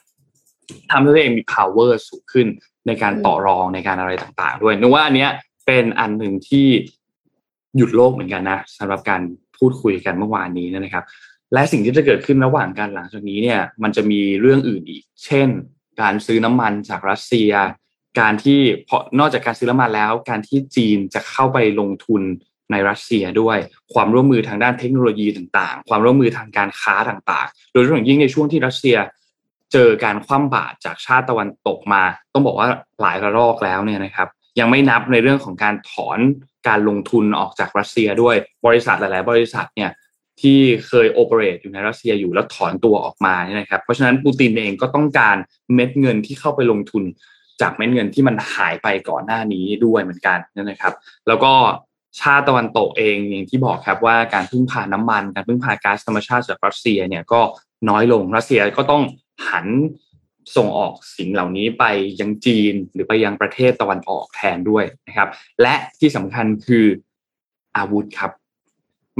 ทำให้ตัวเองมี power สูงขึ้นในการต่อรองในการอะไรต่างๆด้วยโนว่าอันเนี้ยเป็นอันหนึ่งที่หยุดโลกเหมือนกันนะสำหรับการพูดคุยกันเมื่อวานนี้นะครับและสิ่งที่จะเกิดขึ้นระหว่างการหลังจากนี้เนี่ยมันจะมีเรื่องอื่นอีกเช่นการซื้อน้ำมันจากรัสเซียการที่พอนอกจากการซื้อน้ำมันแล้วการที่จีนจะเข้าไปลงทุนในรัสเซียด้วยความร่วมมือทางด้านเทคโนโลยีต่างๆความร่วมมือทางการค้าต่างๆโดยเฉพาะอย่างยิ่งในช่วงที่รัสเซียเจอการคว่ำบาตรจากชาติตะวันตกมาต้องบอกว่าหลายระลอกแล้วเนี่ยนะครับยังไม่นับในเรื่องของการถอนการลงทุนออกจากรัสเซียด้วยบริษัทหลายๆบริษัทเนี่ยที่เคยโอเปเรตอยู่ในรัสเซียอยู่แล้วถอนตัวออกมาเนี่ยนะครับเพราะฉะนั้นปูตินเองก็ต้องการเม็ดเงินที่เข้าไปลงทุนจากเม็ดเงินที่มันหายไปก่อนหน้านี้ด้วยเหมือนกันนะครับแล้วก็ชาติตะวันตกเองอย่างที่บอกครับว่าการพึ่งพาน้ำมันการพึ่งพาก๊าซธรรมชาติจากรัสเซียเนี่ยก็น้อยลงรัสเซียก็ต้องหันส่งออกสิ่งเหล่านี้ไปยังจีนหรือไปยังประเทศตะวันออกแทนด้วยนะครับและที่สำคัญคืออาวุธครับ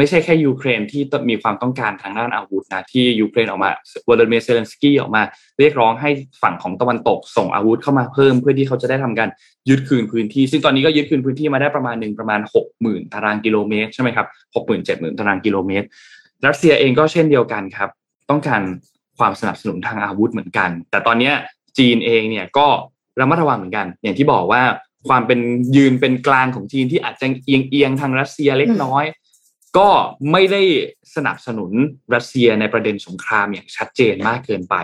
ไม่ใช่แค่ยูเครนที่มีความต้องการทางด้านอาวุธนะที่ยูเครนออกมาวลาดิเมียร์เซเลนสกี้ออกมาเรียกร้องให้ฝั่งของตะวันตกส่งอาวุธเข้ามาเพิ่มเพื่อที่เขาจะได้ทำการยึดคืนพื้นที่ซึ่งตอนนี้ก็ยึดคืนพื้นที่มาได้ประมาณหนึ่งประมาณ หกหมื่น ตารางกิโลเมตรใช่ไหมครับ หกหมื่น เจ็ดหมื่น ตารางกิโลเมตรรัสเซียเองก็เช่นเดียวกันครับต้องการความสนับสนุนทางอาวุธเหมือนกันแต่ตอนนี้จีนเองเนี่ยก็ระมัดระวังเหมือนกันอย่างที่บอกว่าความเป็นยืนเป็นกลางของจีนที่อาจจะเอียงๆทางรัสเซียเล็กน้อยก็ไม่ได้สนับสนุนรัสเซียในประเด็นสงครามอย่างชัดเจนมากเกินไป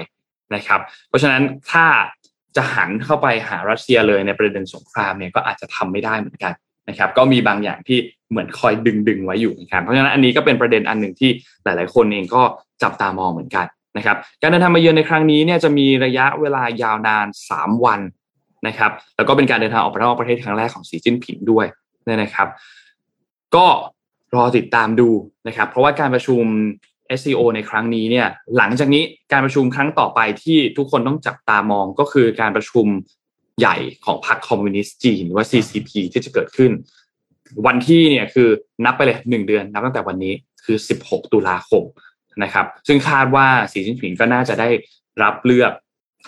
นะครับเพราะฉะนั้นถ้าจะหันเข้าไปหารัสเซียเลยในประเด็นสงครามเนี่ยก็อาจจะทำไม่ได้เหมือนกันนะครับก็มีบางอย่างที่เหมือนคอยดึงๆไว้อยู่เหมือนกันเพราะฉะนั้นอันนี้ก็เป็นประเด็นอันหนึ่งที่หลายๆคนเองก็จับตามองเหมือนกันนะครับการเดินทางมาเยือนในครั้งนี้เนี่ยจะมีระยะเวลายาวนานสามวันนะครับแล้วก็เป็นการเดินทางออกไปนอกประเทศครั้งแรกของสีจิ้นผิงด้วยเนี่ยนะครับก็รอติดตามดูนะครับเพราะว่าการประชุม เอส ซี โอ ในครั้งนี้เนี่ยหลังจากนี้การประชุมครั้งต่อไปที่ทุกคนต้องจับตามองก็คือการประชุมใหญ่ของพรรคคอมมิวนิสต์จีนหรือว่า ซี ซี พี ที่จะเกิดขึ้นวันที่เนี่ยคือนับไปเลยหนึ่งเดือนนับตั้งแต่วันนี้คือสิบหกตุลาคมนะครับซึ่งคาดว่าสีจิ้นผิงก็น่าจะได้รับเลือก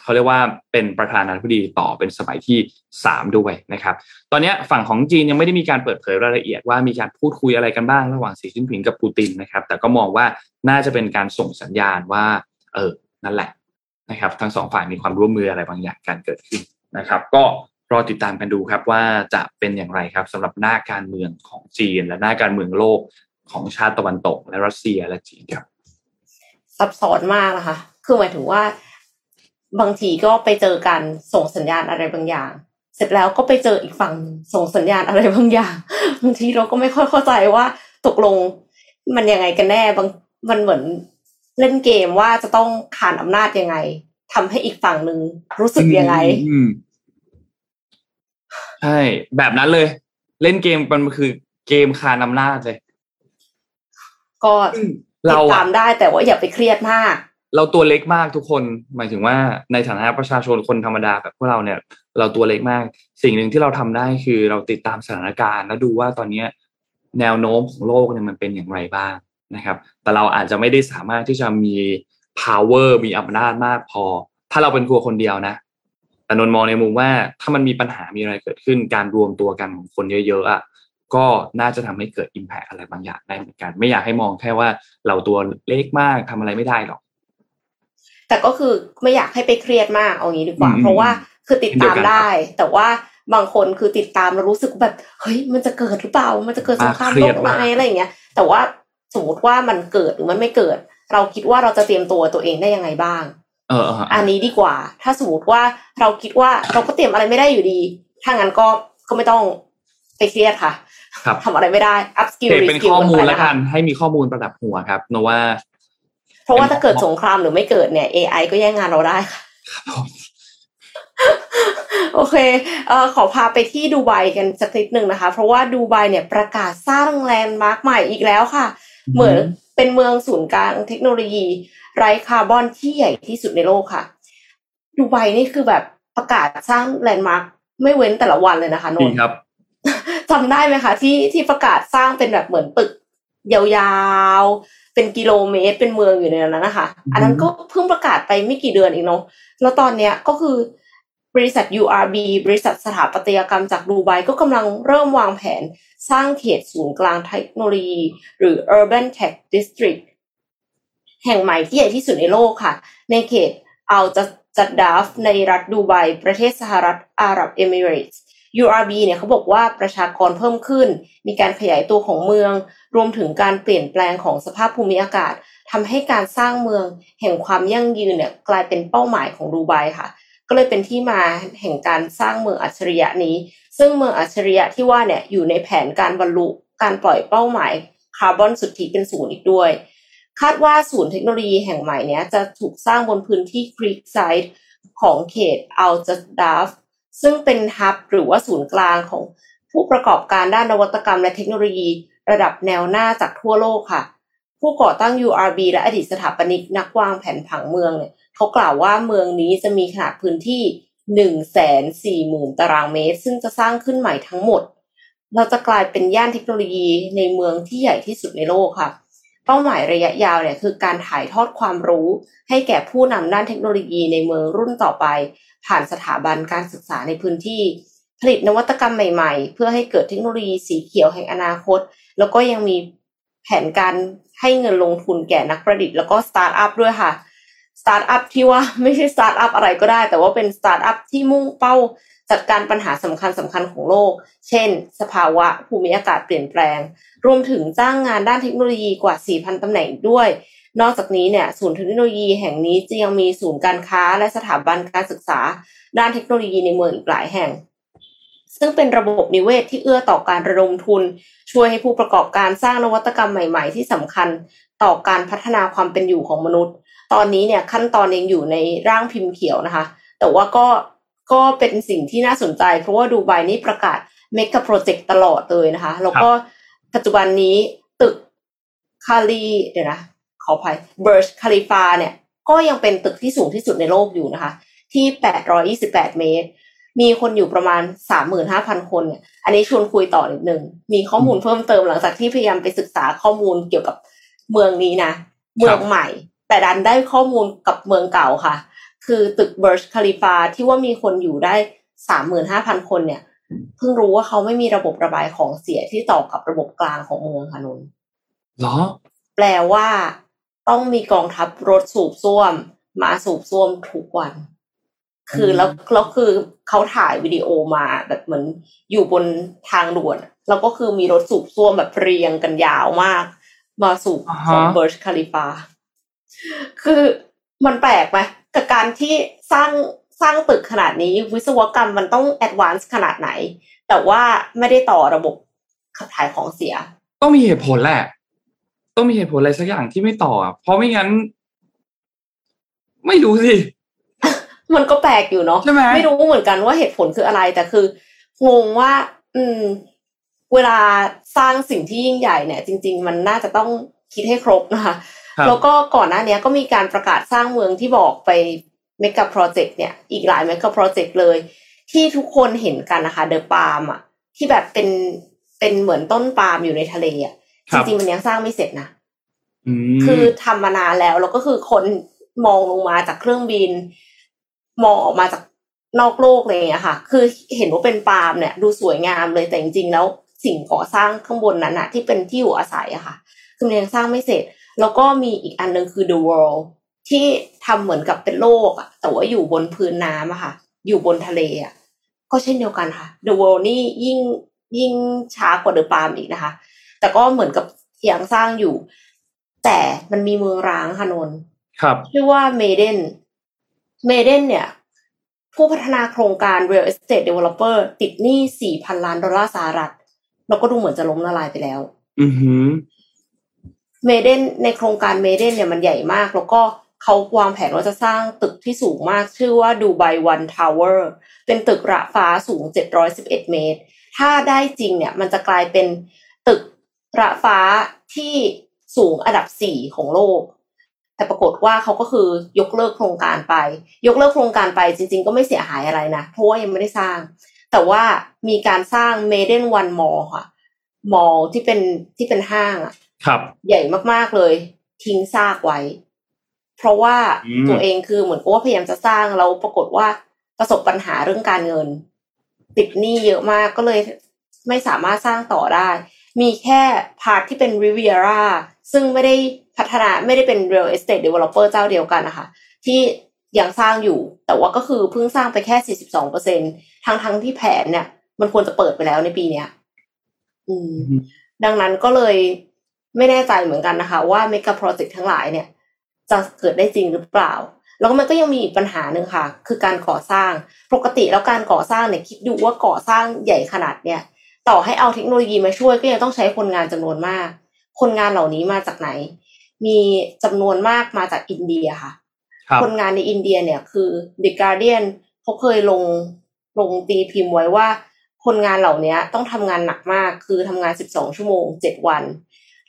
เขาเรียกว่าเป็นประธานาธิบดีต่อเป็นสมัยที่สามด้วยนะครับตอนนี้ฝั่งของจีนยังไม่ได้มีการเปิดเผยรายละเอียดว่ามีการพูดคุยอะไรกันบ้างระหว่างสีจิ้นผิงกับปูตินนะครับแต่ก็มองว่าน่าจะเป็นการส่งสัญญาณว่าเออนั่นแหละนะครับทั้งสองฝ่ายมีความร่วมมืออะไรบางอย่างการเกิดขึ้นนะครับก็รอติดตามกันดูครับว่าจะเป็นอย่างไรครับสำหรับหน้าการเมืองของจีนและหน้าการเมืองโลกของชาติตะวันตกและรัสเซียและจีนครับซับซ้อนมากนะคะคือหมายถึงว่าบางทีก็ไปเจอกันส่งสัญญาณอะไรบางอย่างเสร็จแล้วก็ไปเจออีกฝั่งส่งสัญญาณอะไรบางอย่างบางทีเราก็ไม่ค่อยเข้าใจว่าตกลงมันยังไงกันแน่บางมันเหมือนเล่นเกมว่าจะต้องขานอำนาจยังไงทำให้อีกฝั่งนึงรู้สึกยังไงใช่แบบนั้นเลยเล่นเกมมันคือเกมขานอำนาจเลยก็เราตามได้แต่ว่าอย่าไปเครียดมากเราตัวเล็กมากทุกคนหมายถึงว่าในฐานะประชาชนคนธรรมดาแบบพวกเราเนี่ยเราตัวเล็กมากสิ่งหนึ่งที่เราทำได้คือเราติดตามสถานการณ์แล้วดูว่าตอนนี้แนวโน้มของโลกเนี่ยมันเป็นอย่างไรบ้างนะครับแต่เราอาจจะไม่ได้สามารถที่จะมี power มีอำนาจมากพอถ้าเราเป็นตัวคนเดียวนะแต่นนท์มองในมุมว่าถ้ามันมีปัญหามีอะไรเกิดขึ้นการรวมตัวกันของคนเยอะๆอ่ะก็น่าจะทำให้เกิด impact อะไรบางอย่างได้เหมือนกันไม่อยากให้มองแค่ว่าเราตัวเล็กมากทำอะไรไม่ได้หรอกแต่ก็คือไม่อยากให้ไปเครียดมากเอางี้ดีกว่าเพราะว่าคือติดตามได้แต่ว่าบางคนคือติดตามแล้วรู้สึกแบบเฮ้ยมันจะเกิดหรือเปล่ามันจะเกิดสงครามโลกไหมอะไรอย่างเงี้ยแต่ว่าสมมติว่ามันเกิดหรือมันไม่เกิดเราคิดว่าเราจะเตรียมตัวตัวเองได้ยังไงบ้างเอออันนี้ดีกว่าถ้าสมมติว่าเราคิดว่าเราก็เตรียมอะไรไม่ได้อยู่ดีถ้างั้นก็ก็ไม่ต้องไปเครียดค่ะทำอะไรไม่ได้ up skill เป็นข้อมูลแล้วกันให้มีข้อมูลประดับหัวครับโนว่าเพราะว่าถ้าเกิดสงครามหรือไม่เกิดเนี่ย เอ ไอ ก็แย่งงานเราได้ค่ะโอเคเอ่อขอพาไปที่ดูไบกันสักนิดนึงนะคะเพราะว่าดูไบเนี่ยประกาศสร้างแลนด์มาร์คใหม่อีกแล้วค่ะเหมือนเป็นเมืองศูนย์กลางเทคโนโลยีไร้คาร์บอนที่ใหญ่ที่สุดในโลกค่ะดูไบนี่คือแบบประกาศสร้างแลนด์มาร์คไม่เว้นแต่ละวันเลยนะคะนนท์ครับ จำได้ไหมคะที่ที่ประกาศสร้างเป็นแบบเหมือนตึกยาวๆเป็นกิโลเมตรเป็นเมืองอยู่ในนั้นนะคะอันนั้นก็เพิ่งประกาศไปไม่กี่เดือนเองเนาะแล้วตอนเนี้ยก็คือบริษัท ยู อาร์ บี บริษัทสถาปัตยกรรมจากดูไบก็กำลังเริ่มวางแผนสร้างเขตศูนย์กลางเทคโนโลยีหรือ Urban Tech District แห่งใหม่ที่ใหญ่ที่สุดในโลกค่ะในเขตอัลจัดดาฟในรัฐดูไบประเทศสหรัฐอาหรับเอมิเรตส์ ยู อาร์ บี เนี่ยเขาบอกว่าประชากรเพิ่มขึ้นมีการขยายตัวของเมืองรวมถึงการเปลี่ยนแปลงของสภาพภูมิอากาศทำให้การสร้างเมืองแห่งความยั่งยืนเนี่ยกลายเป็นเป้าหมายของดูไบค่ะก็เลยเป็นที่มาแห่งการสร้างเมืองอัจฉริยะนี้ซึ่งเมืองอัจฉริยะที่ว่าเนี่ยอยู่ในแผนการบรรลุการปล่อยเป้าหมายคาร์บอนสุทธิเป็นศูนย์อีกด้วยคาดว่าศูนย์เทคโนโลยีแห่งใหม่เนี้ยจะถูกสร้างบนพื้นที่ครีกไซด์ของเขตอัลจัดดาฟซึ่งเป็นฮับหรือว่าศูนย์กลางของผู้ประกอบการด้านนวัตกรรมและเทคโนโลยีระดับแนวหน้าจากทั่วโลกค่ะผู้ก่อตั้ง ยู อาร์ บี และอดีตสถาปนิกนักวางแผนผังเมืองเนี่ยเขากล่าวว่าเมืองนี้จะมีขนาดพื้นที่ หนึ่งแสนสี่หมื่น ตารางเมตรซึ่งจะสร้างขึ้นใหม่ทั้งหมดเราจะกลายเป็นย่านเทคโนโลยีในเมืองที่ใหญ่ที่สุดในโลกค่ะเป้าหมายระยะยาวเนี่ยคือการถ่ายทอดความรู้ให้แก่ผู้นำด้านเทคโนโลยีในเมืองรุ่นต่อไปผ่านสถาบันการศึกษาในพื้นที่ผลิตนวัตกรรมใหม่ๆเพื่อให้เกิดเทคโนโลยีสีเขียวแห่งอนาคตแล้วก็ยังมีแผนการให้เงินลงทุนแก่นักประดิษฐ์แล้วก็สตาร์ทอัพด้วยค่ะสตาร์ทอัพที่ว่าไม่ใช่สตาร์ทอัพอะไรก็ได้แต่ว่าเป็นสตาร์ทอัพที่มุ่งเป้าจัดการปัญหาสำคัญสำคัญของโลกเช่นสภาวะภูมิอากาศเปลี่ยนแปลงรวมถึงจ้างงานด้านเทคโนโลยีกว่า สี่พัน ตำแหน่งด้วยนอกจากนี้เนี่ยศูนย์เทคโนโลยีแห่งนี้จะยังมีศูนย์การค้าและสถาบันการศึกษาด้านเทคโนโลยีในเมืองอีกหลายแห่งซึ่งเป็นระบบนิเวศที่เอื้อต่อการระดมทุนช่วยให้ผู้ประกอบการสร้างนวัตกรรมใหม่ๆที่สำคัญต่อการพัฒนาความเป็นอยู่ของมนุษย์ตอนนี้เนี่ยขั้นตอนยังอยู่ในร่างพิมพ์เขียวนะคะแต่ว่าก็ก็เป็นสิ่งที่น่าสนใจเพราะว่าดูไบนี่ประกาศเมกะโปรเจกต์ตลอดเลยนะคะแล้วก็ปัจจุบันนี้ตึกคาลีเดี๋ยวนะขออภัยเบิร์จคาลิฟาเนี่ยก็ยังเป็นตึกที่สูงที่สุดในโลกอยู่นะคะที่แปดร้อยยี่สิบแปดเมตรมีคนอยู่ประมาณ สามหมื่นห้าพัน คนเนี่ยอันนี้ชวนคุยต่อนิดนึงมีข้อมูลเพิ่มเติมหลังจากที่พยายามไปศึกษาข้อมูลเกี่ยวกับเมืองนี้นะเมืองใหม่แต่ดันได้ข้อมูลกับเมืองเก่าค่ะคือตึกเบิร์จคาลิฟาที่ว่ามีคนอยู่ได้ สามหมื่นห้าพัน คนเนี่ยเพิ่งรู้ว่าเขาไม่มีระบบระบายของเสียที่ต่อกับระบบกลางของเมืองค่ะนนท์เหรอแปลว่าต้องมีกองทัพรถสูบซ่วมมาสูบซ่วมทุกวันคือแล้วแล้วคือเขาถ่ายวิดีโอมาแบบเหมือนอยู่บนทางด่วนแล้วก็คือมีรถสูบซ่วมแบบเรียงกันยาวมากมาสูบของเบิร์จคาลิฟาคือมันแปลกไหมกับการที่สร้างสร้างตึกขนาดนี้วิศวกรรมมันต้องแอดวานซ์ขนาดไหนแต่ว่าไม่ได้ต่อระบบขับถ่ายของเสียต้องมีเหตุผลแหละต้องมีเหตุผลอะไรสักอย่างที่ไม่ต่อเพราะไม่งั้นไม่รู้สิ มันก็แปลกอยู่เนาะใช่ไหมไม่รู้เหมือนกันว่าเหตุผลคืออะไรแต่คืองงว่าอืมเวลาสร้างสิ่งที่ยิ่งใหญ่เนี่ยจริงๆมันน่าจะต้องคิดให้ครบนะคะแล้วก็ก่อนหน้านี้ก็มีการประกาศสร้างเมืองที่บอกไปเมกะโปรเจกต์เนี่ยอีกหลายเมกะโปรเจกต์เลยที่ทุกคนเห็นกันนะคะเดอะปาล์มอ่ะที่แบบเป็นเป็นเหมือนต้นปาล์มอยู่ในทะเลอ่ะจริงๆมันยังสร้างไม่เสร็จนะคือทำมานานแล้วแล้วก็คือคนมองลงมาจากเครื่องบินมองออกมาจากนอกโลกอะไรอย่างเงี้ยค่ะคือเห็นว่าเป็นปาล์มเนี่ยดูสวยงามเลยแต่จริงๆแล้วสิ่งก่อสร้างข้างบนนั้นน่ะที่เป็นที่อยู่อาศัยอะค่ะคือมันยังสร้างไม่เสร็จแล้วก็มีอีกอันนึงคือ The World ที่ทำเหมือนกับเป็นโลกอ่ะแต่ว่าอยู่บนพื้นน้ำอะค่ะอยู่บนทะเลอ่ะก็เช่นเดียวกันค่ะ The World นี่ยิ่งยิ่งช้ากว่า The Palm อีกนะคะแต่ก็เหมือนกับยังสร้างอยู่แต่มันมีเมืองร้างค่ะนนท์ครับชื่อว่า Maiden Maiden เนี่ยผู้พัฒนาโครงการ Real Estate Developer ติดหนี้ สี่พัน ล้านดอลลาร์สหรัฐแล้วก็ดูเหมือนจะล้มละลายไปแล้วอือหือเมเดนในโครงการเมเดนเนี่ยมันใหญ่มากแล้วก็เขาวางแผนว่าจะสร้างตึกที่สูงมากชื่อว่าดูไบวันทาวเวอร์เป็นตึกระฟ้าสูงเจ็ดร้อยสิบเอ็ดเมตรถ้าได้จริงเนี่ยมันจะกลายเป็นตึกระฟ้าที่สูงอันดับสี่ของโลกแต่ปรากฏว่าเขาก็คือยกเลิกโครงการไปยกเลิกโครงการไปจริงๆก็ไม่เสียหายอะไรนะเพราะว่ายังไม่ได้สร้างแต่ แต่ว่ามีการสร้าง Maiden วัน Mall ค่ะ Mall ที่เป็นที่เป็นห้างอ่ะครับใหญ่มากๆเลยทิ้งซากไว้เพราะว่าตัวเองคือเหมือนกับว่าพยายามจะสร้างแล้วปรากฏว่าประสบปัญหาเรื่องการเงินติดหนี้เยอะมากก็เลยไม่สามารถสร้างต่อได้มีแค่พาร์ทที่เป็น Riviera ซึ่งไม่ได้พัฒนาไม่ได้เป็น Real Estate Developer เจ้าเดียวกันนะคะที่ยังสร้างอยู่แต่ว่าก็คือเพิ่งสร้างไปแค่ สี่สิบสองเปอร์เซ็นต์ ทั้งทั้งที่แผนเนี่ยมันควรจะเปิดไปแล้วในปีเนี้ยอืมดังนั้นก็เลยไม่แน่ใจเหมือนกันนะคะว่า Mega Project ทั้งหลายเนี่ยจะเกิดได้จริงหรือเปล่าแล้วมันก็ยังมีอีกปัญหาหนึ่งค่ะคือการก่อสร้างปกติแล้วการก่อสร้างเนี่ยคิดดูว่าก่อสร้างใหญ่ขนาดเนี่ยต่อให้เอาเทคโนโลยีมาช่วยก็ยังต้องใช้คนงานจำนวนมากคนงานเหล่านี้มาจากไหนมีจำนวนมากมาจากอินเดียค่ะ ค, คนงานในอินเดียเนี่ยคือ The Guardian เขาเคยลงลงตีพิมพ์ไว้ว่าคนงานเหล่านี้ต้องทำงานหนักมากคือทำงานสิบสองชั่วโมงเจ็ดวัน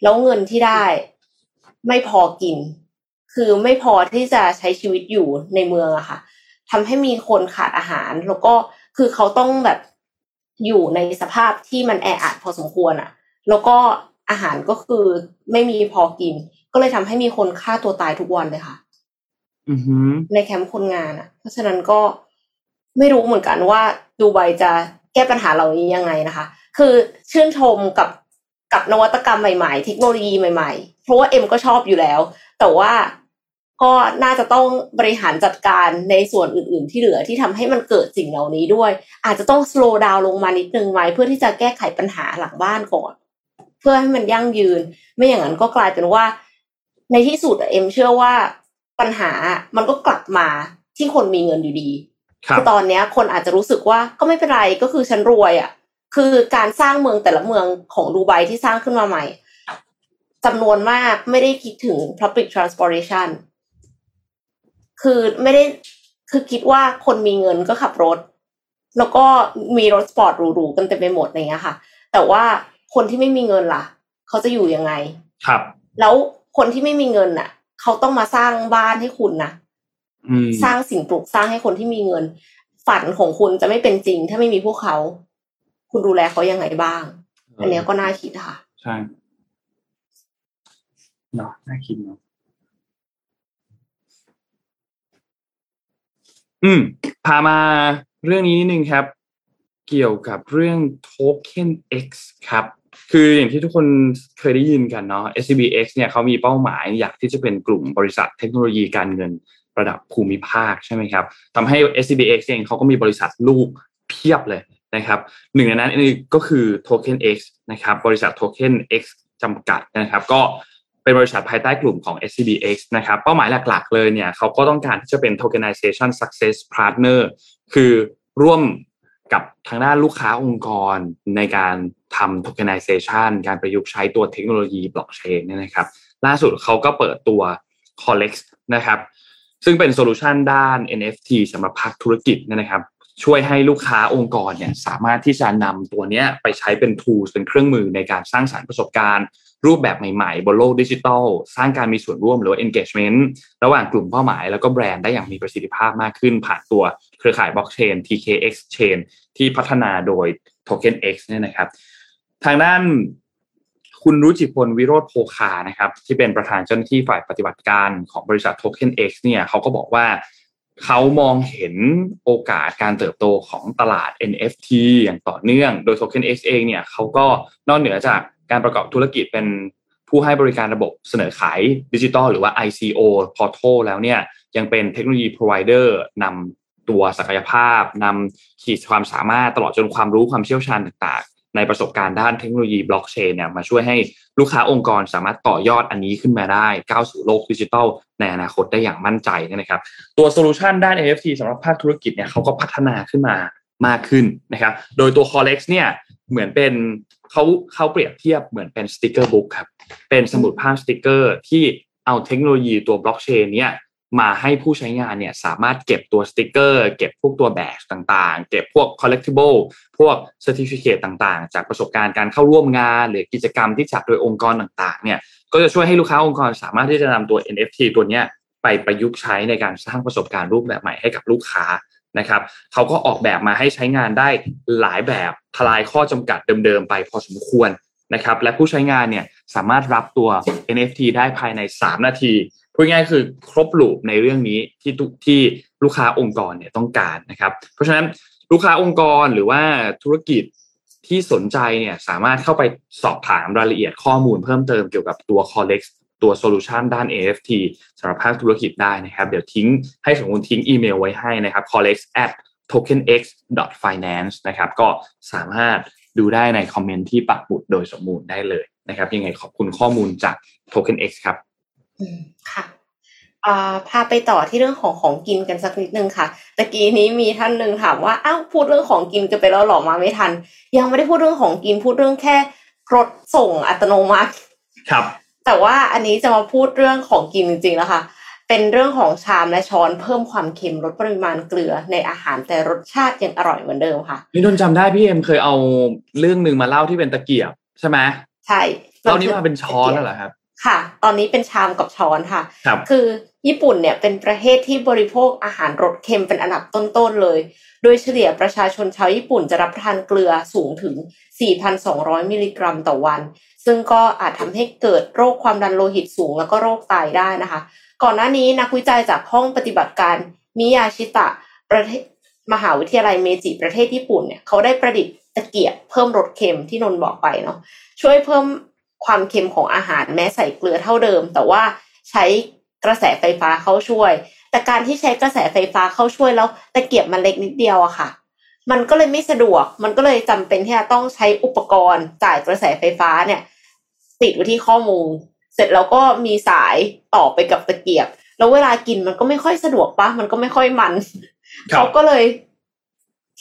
แล้วเงินที่ได้ไม่พอกินคือไม่พอที่จะใช้ชีวิตอยู่ในเมืองอะค่ะทำให้มีคนขาดอาหารแล้วก็คือเขาต้องแบบอยู่ในสภาพที่มันแออัดพอสมควรอะแล้วก็อาหารก็คือไม่มีพอกินก็เลยทำให้มีคนฆ่าตัวตายทุกวันเลยค่ะ mm-hmm. ในแคมป์คนงานอะเพราะฉะนั้นก็ไม่รู้เหมือนกันว่าดูไบจะแก้ปัญหาเหล่านี้ยังไงนะคะคือชื่นชมกับกับนวัตกรรมใหม่ๆเทคโนโลยีใหม่ๆเพราะว่าเอ็มก็ชอบอยู่แล้วแต่ว่าก็น่าจะต้องบริหารจัดการในส่วนอื่นๆที่เหลือที่ทำให้มันเกิดสิ่งเหล่านี้ด้วยอาจจะต้อง slow down ลงมานิดนึงไหมเพื่อที่จะแก้ไขปัญหาหลังบ้านก่อนเพื่อให้มันยั่งยืนไม่อย่างนั้นก็กลายเป็นว่าในที่สุดเอ็มเชื่อว่าปัญหามันก็กลับมาที่คนมีเงินอยู่ดีคือตอนนี้คนอาจจะรู้สึกว่าก็ไม่เป็นไรก็คือฉันรวยอ่ะคือการสร้างเมืองแต่ละเมืองของดูไบที่สร้างขึ้นมาใหม่จำนวนมากไม่ได้คิดถึง public transportation คือไม่ได้คือคิดว่าคนมีเงินก็ขับรถแล้วก็มีรถสปอร์ตหรูๆกันเต็มไปหมดอะไรเงี้ยค่ะแต่ว่าคนที่ไม่มีเงินล่ะเขาจะอยู่ยังไงครับแล้วคนที่ไม่มีเงินน่ะเขาต้องมาสร้างบ้านให้คุณนะสร้างสิ่งปลูกสร้างให้คนที่มีเงินฝันของคุณจะไม่เป็นจริงถ้าไม่มีพวกเขาคุณดูแลเขายังไงบ้าง อ, อันนี้ก็น่าคิดค่ะใช่เนาะน่าคิดเนาะอืมพามาเรื่องนี้นิดนึงครับเกี่ยวกับเรื่อง Token X ครับคืออย่างที่ทุกคนเคยได้ยินกันเนาะ เอส ซี บี เอ็กซ์ เนี่ยเขามีเป้าหมายอยากที่จะเป็นกลุ่มบริษัทเทคโนโลยีการเงินระดับภูมิภาคใช่ไหมครับทำให้ เอส ซี บี เอ็กซ์ เองเขาก็มีบริษัทลูกเพียบเลยนะครับหนึ่งในนั้นก็คือ Token X นะครับบริษัท Token X จำกัดนะครับก็เป็นบริษัทภายใต้กลุ่มของ เอส ซี บี เอ็กซ์ นะครับเป้าหมายหลักๆเลยเนี่ยเขาก็ต้องการที่จะเป็น tokenization success partner คือร่วมกับทางด้านลูกค้าองค์กรในการทำ tokenization การประยุกต์ใช้ตัวเทคโนโลยี blockchain เนี่ยนะครับล่าสุดเขาก็เปิดตัว ColleX นะครับซึ่งเป็นโซลูชันด้าน เอ็น เอฟ ที สำหรับภาคธุรกิจนะครับช่วยให้ลูกค้าองค์กรเนี่ยสามารถที่จะนำตัวเนี้ยไปใช้เป็น tools เป็นเครื่องมือในการสร้างสรรค์ประสบการณ์รูปแบบใหม่ๆบนโลกดิจิทัลสร้างการมีส่วนร่วมหรือว่า engagement ระหว่างกลุ่มเป้าหมายแล้วก็แบรนด์ได้อย่างมีประสิทธิภาพมากขึ้นผ่านตัวเครือข่ายบล็อกเชน ที เค เอ็กซ์ Chain ที่พัฒนาโดย Token X เนี่ยนะครับทางด้านคุณรุจิพลวิโรจน์โพคานะครับที่เป็นประธานเจ้าหน้าที่ฝ่ายปฏิบัติการของบริษัท Token X เนี่ยเขาก็บอกว่าเขามองเห็นโอกาสการเติบโตของตลาด เอ็น เอฟ ที อย่างต่อเนื่องโดย Token X เองเนี่ยเขาก็นอกเหนือจากการประกอบธุรกิจเป็นผู้ให้บริการระบบเสนอขายดิจิทัลหรือว่า ไอ ซี โอ Portal แล้วเนี่ยยังเป็นเทคโนโลยี provider นำตัวศักยภาพนำขีดความสามารถตลอดจนความรู้ความเชี่ยวชาญต่างๆในประสบการณ์ด้านเทคโนโลยีบล็อกเชนเนี่ยมาช่วยให้ลูกค้าองค์กรสามารถต่อยอดอันนี้ขึ้นมาได้ก้าวสู่โลกดิจิทัลในอนาคตได้อย่างมั่นใจนะครับตัวโซลูชันด้าน เอ็น เอฟ ที สำหรับภาคธุรกิจเนี่ยเขาก็พัฒนาขึ้นมามากขึ้นนะครับโดยตัว ColleX เนี่ยเหมือนเป็นเขาเขาเปรียบเทียบเหมือนเป็นสติ๊กเกอร์บุ๊กครับเป็นสมุดภาพสติ๊กเกอร์ที่เอาเทคโนโลยีตัวบล็อกเชนเนี่ยมาให้ผู้ใช้งานเนี่ยสามารถเก็บตัวสติ๊กเกอร์เก็บพวกตัวแบดจ์ต่างๆเก็บพวก collectible พวก certificate ต่างๆจากประสบการณ์การเข้าร่วมงานหรือกิจกรรมที่จัดโดยองค์กรต่างๆเนี่ยก็จะช่วยให้ลูกค้าองค์กรสามารถที่จะนำตัว เอ็น เอฟ ที ตัวเนี้ยไปประยุกต์ใช้ในการสร้างประสบการณ์รูปแบบใหม่ให้กับลูกค้า นะครับเขาก็ออกแบบมาให้ใช้งานได้หลายแบบทลายข้อจำกัดเดิมๆไปพอสมควรนะครับและผู้ใช้งานเนี่ยสามารถรับตัว เอ็น เอฟ ที ได้ภายในสามนาทีพูดง่ายคือครบลูปในเรื่องนี้ที่ที่ลูกค้าองค์กรเนี่ยต้องการนะครับเพราะฉะนั้นลูกค้าองค์กรหรือว่าธุรกิจที่สนใจเนี่ยสามารถเข้าไปสอบถามรายละเอียดข้อมูลเพิ่มเติมเกี่ยวกับตัว ColleX ตัวโซลูชันด้าน เอ็น เอฟ ที สำหรับภาคธุรกิจได้นะครับเดี๋ยวทิ้งให้สมมุติทิ้งอีเมลไว้ให้นะครับ collex at tokenx dot finance นะครับก็สามารถดูได้ในคอมเมนต์ที่ปักหมุดโดยสมบูรณ์ได้เลยนะครับยังไงขอบคุณข้อมูลจาก TokenX ครับค่ะพาไปต่อที่เรื่องของของกินกันสักนิดนึงค่ะตะกี้นี้มีท่านนึงถามว่าอ้าวพูดเรื่องของกินกันไปแล้วหรอมาไม่ทันยังไม่ได้พูดเรื่องของกินพูดเรื่องแค่รถส่งอัตโนมัติครับแต่ว่าอันนี้จะมาพูดเรื่องของกินจริงๆแล้วค่ะเป็นเรื่องของชามและช้อนเพิ่มความเค็มลดปริมาณเกลือในอาหารแต่รสชาติยังอร่อยเหมือนเดิมค่ะนี่นนจำได้พี่เอ็มเคยเอาเรื่องนึงมาเล่าที่เป็นตะเกียบใช่ไหมใช่ตอนนี้มาเป็นช้อนแล้วเหรอครับค่ะตอนนี้เป็นชามกับช้อนค่ะ ค, คือญี่ปุ่นเนี่ยเป็นประเทศที่บริโภคอาหารรสเค็มเป็นอันดับต้นๆเลยโดยเฉลี่ยประชาชนชาวญี่ปุ่นจะรับทานเกลือสูงถึง สี่พันสองร้อย มิลลิกรัมต่อวันซึ่งก็อาจทำให้เกิดโรคความดันโลหิตสูงแล้วก็โรคไตได้นะคะก่อนหน้านี้นักวิจัยจากห้องปฏิบัติการมิยาชิตะประเทศมหาวิทยาลัยเมจิประเทศญี่ปุ่นเนี่ยเขาได้ประดิษฐ์ตะเกียบเพิ่มรสเค็มที่นนบอกไปเนาะช่วยเพิ่มความเค็มของอาหารแม้ใส่เกลือเท่าเดิมแต่ว่าใช้กระแสไฟฟ้าเข้าช่วยแต่การที่ใช้กระแสไฟฟ้าเข้าช่วยแล้วตะเกียบมันเล็กนิดเดียวอะค่ะมันก็เลยไม่สะดวกมันก็เลยจำเป็นที่จะต้องใช้อุปกรณ์จ่ายกระแสไฟฟ้าเนี่ยติดไว้ที่ข้อมือเสร็จแล้วก็มีสายต่อไปกับตะเกียบแล้วเวลากินมันก็ไม่ค่อยสะดวกปะมันก็ไม่ค่อยมันเขาก็เลย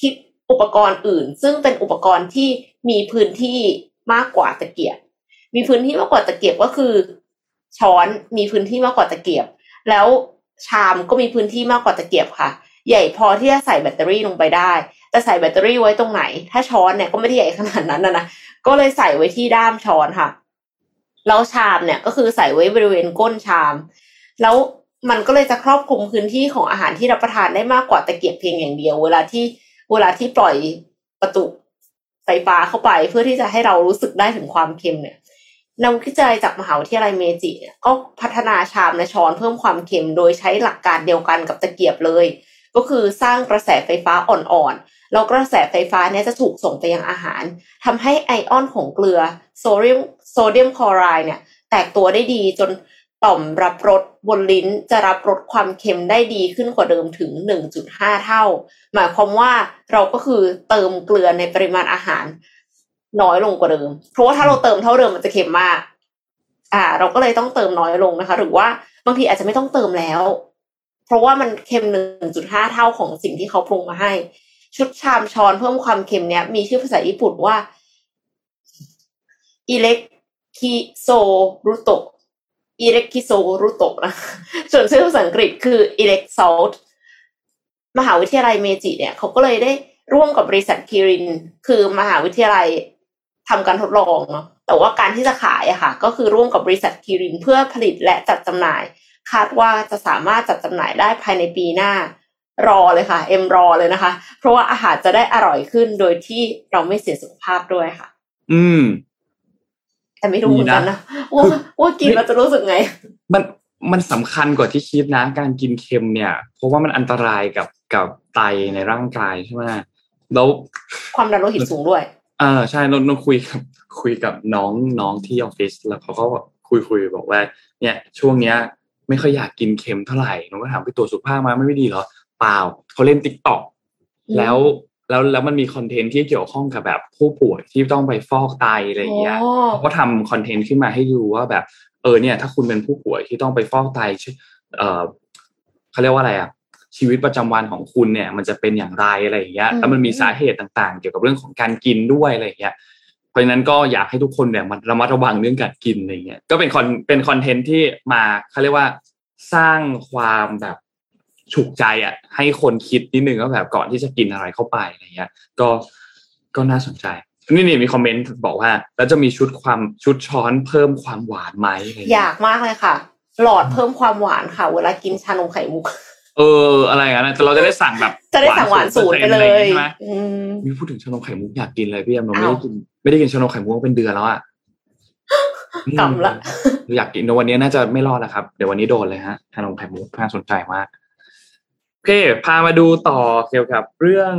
คิดอุปกรณ์อื่นซึ่งเป็นอุปกรณ์ที่มีพื้นที่มากกว่าตะเกียบมีพื้นที่มากกว่าตะเกียบก็คือช้อนมีพื้นที่มากกว่าตะเกียบแล้วชามก็มีพื้นที่มากกว่าตะเกียบค่ะใหญ่พอที่จะใส่แบตเตอรี่ลงไปได้แต่ใส่แบตเตอรี่ไว้ตรงไหนถ้าช้อนเนี่ยก็ไม่ได้ใหญ่ขนาดนั้นนะนะก็เลยใส่ไว้ที่ด้ามช้อนค่ะแล้วชามเนี่ยก็คือใส่ไว้บริเวณก้นชามแล้วมันก็เลยจะครอบคลุมพื้นที่ของอาหารที่รับประทานได้มากกว่าตะเกียบเพียงอย่างเดียวเวลาที่เวลาที่ปล่อยประตูไฟฟ้าเข้าไปเพื่อที่จะให้เรารู้สึกได้ถึงความเค็มเนี่ยนักวิจัยจากมหาวิทยาลัยเมจิก็พัฒนาชามและช้อนเพิ่มความเค็มโดยใช้หลักการเดียวกันกับตะเกียบเลยก็คือสร้างกระแสไฟฟ้าอ่อนๆแล้วกระแสไฟฟ้าเนี่ยจะถูกส่งไปยังอาหารทำให้ไอออนของเกลือโซเดียมโซเดียมคลอไรด์เนี่ยแตกตัวได้ดีจนต่อมรับรสบนลิ้นจะรับรสความเค็มได้ดีขึ้นกว่าเดิมถึง หนึ่งจุดห้า เท่าหมายความว่าเราก็คือเติมเกลือในปริมาณอาหารน้อยลงกว่าเดิมเพราะว่าถ้าเราเติมเท่าเดิมมันจะเค็มมากอ่าเราก็เลยต้องเติมน้อยลงนะคะหรือว่าบางทีอาจจะไม่ต้องเติมแล้วเพราะว่ามันเค็ม หนึ่งจุดห้า เท่าของสิ่งที่เขาปรุงมาให้ชุดชามช้อนเพิ่มความเค็มเนี้ยมีชื่อภาษาญี่ปุ่นว่าอิเล็กคิโซรุโตะอิเล็กคิโซรุโตะนะส่วนชื่อภาษาอังกฤษคืออิเล็กซอลต์มหาวิทยาลัยเมจิเนี่ยเขาก็เลยได้ร่วมกับบริษัทคิรินคือมหาวิทยาลัยทำการทดลองเนาะแต่ว่าการที่จะขายอะค่ะก็คือร่วมกับบริษัทคิรินเพื่อผลิตและจัดจำหน่ายคาดว่าจะสามารถจัดจำหน่ายได้ภายในปีหน้ารอเลยค่ะเอ็มรอเลยนะคะเพราะว่าอาหารจะได้อร่อยขึ้นโดยที่เราไม่เสียสุขภาพด้วยค่ะอืมแต่ไม่รู้เหมือนกันนะว่าว่ากินเราจะรู้สึกไงมันมันสำคัญกว่าที่คิดนะการกินเค็มเนี่ยเพราะว่ามันอันตรายกับกับไตในร่างกายใช่ไหมแล้วความดันโลหิตสูงด้วยเออใช่นนคุยกับคุยกับน้องน้องที่ออฟฟิศแล้วเขาก็คุยคุยบอกว่าเนี่ยช่วงเนี้ยไม่ค่อยอยากกินเค็มเท่าไหร่นนก็ถามไปตรวจสุขภาพมาไม่ดีเหรอเปล่าเขาเล่น TikTok แล้วแล้วแล้วมันมีคอนเทนต์ที่เกี่ยวข้องกับแบบผู้ป่วยที่ต้องไปฟอกไตอะไรอย่างเงี้ยเขาก็ทำคอนเทนต์ขึ้นมาให้ดูว่าแบบเออเนี่ยถ้าคุณเป็นผู้ป่วยที่ต้องไปฟอกไตเออเขาเรียกว่าอะไรอะชีวิตประจำวันของคุณเนี่ยมันจะเป็นอย่างไรอะไรอย่างเงี้ยแล้วมันมีสาเหตุต่างๆเกี่ยวกับเรื่องของการกินด้วยอะไรอย่างเงี้ยเพราะฉะนั้นก็อยากให้ทุกคนเนี่ยมันระมัดระวังเรื่องการกินอะไรอย่างเงี้ยก็เป็นคอนเป็นคอนเทนต์ที่มาเขาเรียกว่าสร้างความแบบฉุกใจอ่ะให้คนคิดนิดนึงว่าแบบก่อนที่จะกินอะไรเข้าไปอะไรอย่างเงี้ยก็ก็น่าสนใจนี่นี่มีคอมเมนต์บอกว่าแล้วจะมีชุดความชุดช้อนเพิ่มความหวานไหมอยากมากเลยค่ะหลอดเพิ่มความหวานค่ะเวลากินชานมไข่มุก เอออะไรอย่างเงี้ยเราจะได้สั่งแบบจะได้สั่งหวานสูตรไปเลยใช่ไหมมีพูดถึงชานมไข่มุกอยากกินเลยพี่แอมเราไม่ได้กินไม่ได้กินชานมไข่มุกเป็นเดือนแล้วอ่ะกลับละอยากกินในวันนี้น่าจะไม่รอดแล้วครับเดี๋ยววันนี้โดนเลยฮะชานมไข่มุกน่าสนใจมากโอเคพามาดูต่อเกี่ยวกับเรื่อง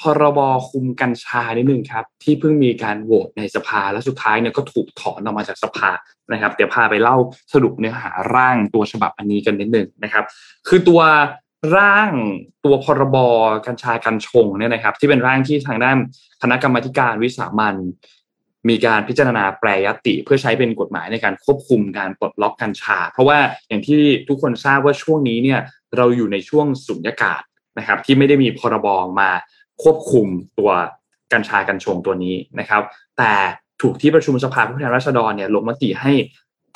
พรบคุมกัญชานิดนึงครับที่เพิ่งมีการโหวตในสภาและสุดท้ายเนี่ยก็ถูกถอนออกมาจากสภานะครับเดี๋ยวพาไปเล่าสรุปเนื้อหาร่างตัวฉบับอันนี้กันนิดนึงนะครับคือตัวร่างตัวพรบกัญชากัญชงเนี่ยนะครับที่เป็นร่างที่ทางด้านคณะกรรมาธิการวิสามัญมีการพิจารณาแปรยติเพื่อใช้เป็นกฎหมายในการควบคุมการปลดล็อกกัญชาเพราะว่าอย่างที่ทุกคนทราบว่าช่วงนี้เนี่ยเราอยู่ในช่วงสุญญากาศนะครับที่ไม่ได้มีพรบมาควบคุมตัวกัญชากัญชงตัวนี้นะครับแต่ถูกที่ประชุมสภาผู้แทนราษฎรเนี่ยลงมติให้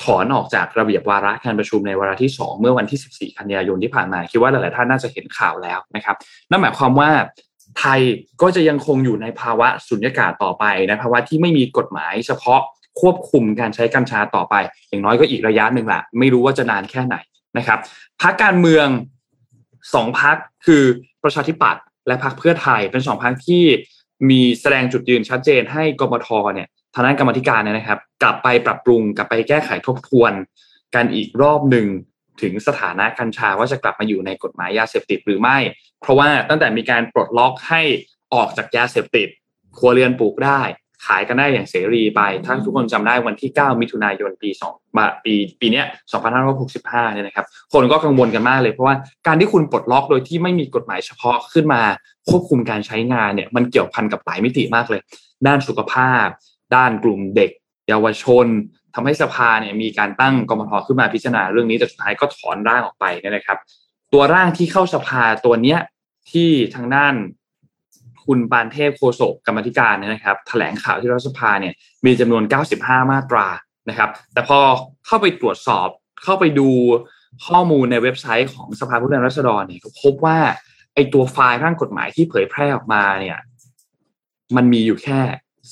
ถอนออกจากระเบียบวาระการประชุมในวาระที่สองเมื่อวันที่สิบสี่กันยายนที่ผ่านมาคิดว่าหลายๆท่านน่าจะเห็นข่าวแล้วนะครับนั่นหมายความว่าไทยก็จะยังคงอยู่ในภาวะสุญญากาศต่อไปในภาวะที่ไม่มีกฎหมายเฉพาะควบคุมการใช้กัญชาต่อไปอย่างน้อยก็อีกระยะหนึ่งละไม่รู้ว่าจะนานแค่ไหนนะครับพรรคการเมืองสองพรรคคือประชาธิปัตย์และพรรคเพื่อไทยเป็นสองพรรคที่มีแสดงจุดยืนชัดเจนให้กมธเนี่ยทางด้านกรรมธิการเนี่ยนะครับกลับไปปรับปรุงกลับไปแก้ไขทบทวนกันอีกรอบหนึ่งถึงสถานะกัญชาว่าจะกลับมาอยู่ในกฎหมายยาเสพติดหรือไม่เพราะว่าตั้งแต่มีการปลดล็อกให้ออกจากยาเสพติดครัวเรือนปลูกได้ขายกันได้อย่างเสรีไปถ้าทุกคนจำได้วันที่เก้ามิถุนายนปีสองปีปีเนี้ยสองพันห้าร้อยหกสิบห้าเนี่ยนะครับคนก็กังวลกันมากเลยเพราะว่าการที่คุณปลดล็อกโดยที่ไม่มีกฎหมายเฉพาะขึ้นมาควบคุมการใช้งานเนี่ยมันเกี่ยวพันกับหลายมิติมากเลยด้านสุขภาพด้านกลุ่มเด็กเยาวชนทำให้สภาเนี่ยมีการตั้งกมธขึ้นมาพิจารณาเรื่องนี้แต่สุดท้ายก็ถอนร่างออกไปเนี่ยนะครับตัวร่างที่เข้าสภาตัวเนี้ยที่ทางด้านคุณปานเทพโฆษกกรรมาธิการเนี่ยนะครับแถลงข่าวที่รัฐสภาเนี่ยมีจำนวนเก้าสิบห้ามาตรานะครับแต่พอเข้าไปตรวจสอบเข้าไปดูข้อมูลในเว็บไซต์ของสภาผู้แทนราษฎรเนี่ยก็พบว่าไอ้ตัวไฟล์ร่างกฎหมายที่เผยแพร่ออกมาเนี่ยมันมีอยู่แค่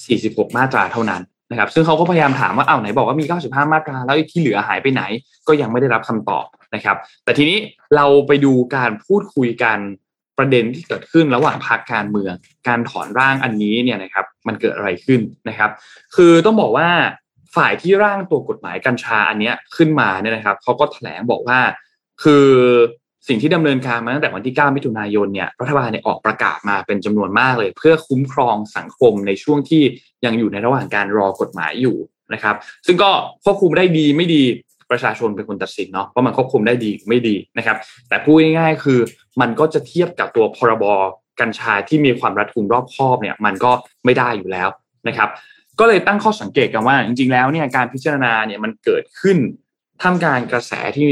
สี่สิบหกมาตราเท่านั้นนะครับซึ่งเขาก็พยายามถามว่าอ้าวไหนบอกว่ามีเก้าสิบห้ามาตราแล้วที่เหลือหายไปไหนก็ยังไม่ได้รับคำตอบนะครับแต่ทีนี้เราไปดูการพูดคุยกันประเด็นที่เกิดขึ้นระหว่างพรรคการเมืองการถอนร่างอันนี้เนี่ยนะครับมันเกิดอะไรขึ้นนะครับคือต้องบอกว่าฝ่ายที่ร่างตัวกฎหมายกัญชาอันเนี้ยขึ้นมาเนี่ยนะครับเขาก็แถลงบอกว่าคือสิ่งที่ดำเนินการมาตั้งแต่วันที่เก้ามิถุนายนเนี่ยรัฐบาลเนี่ยออกประกาศมาเป็นจำนวนมากเลยเพื่อคุ้มครองสังคมในช่วงที่ยังอยู่ในระหว่างการรอกฎหมายอยู่นะครับซึ่งก็ควบคุมได้ดีไม่ดีประชาชนเป็นคนตัดสินเนาะว่ามันควบคุมได้ดีไม่ดีนะครับแต่พูดง่ายๆคือมันก็จะเทียบกับตัวพรบกัญชาที่มีความรัดกุมรอบคอบเนี่ยมันก็ไม่ได้อยู่แล้วนะครับก็เลยตั้งข้อสังเกตกันว่าจริงๆแล้วเนี่ยการพิจารณาเนี่ยมันเกิดขึ้นท่ามกลางกระแสที่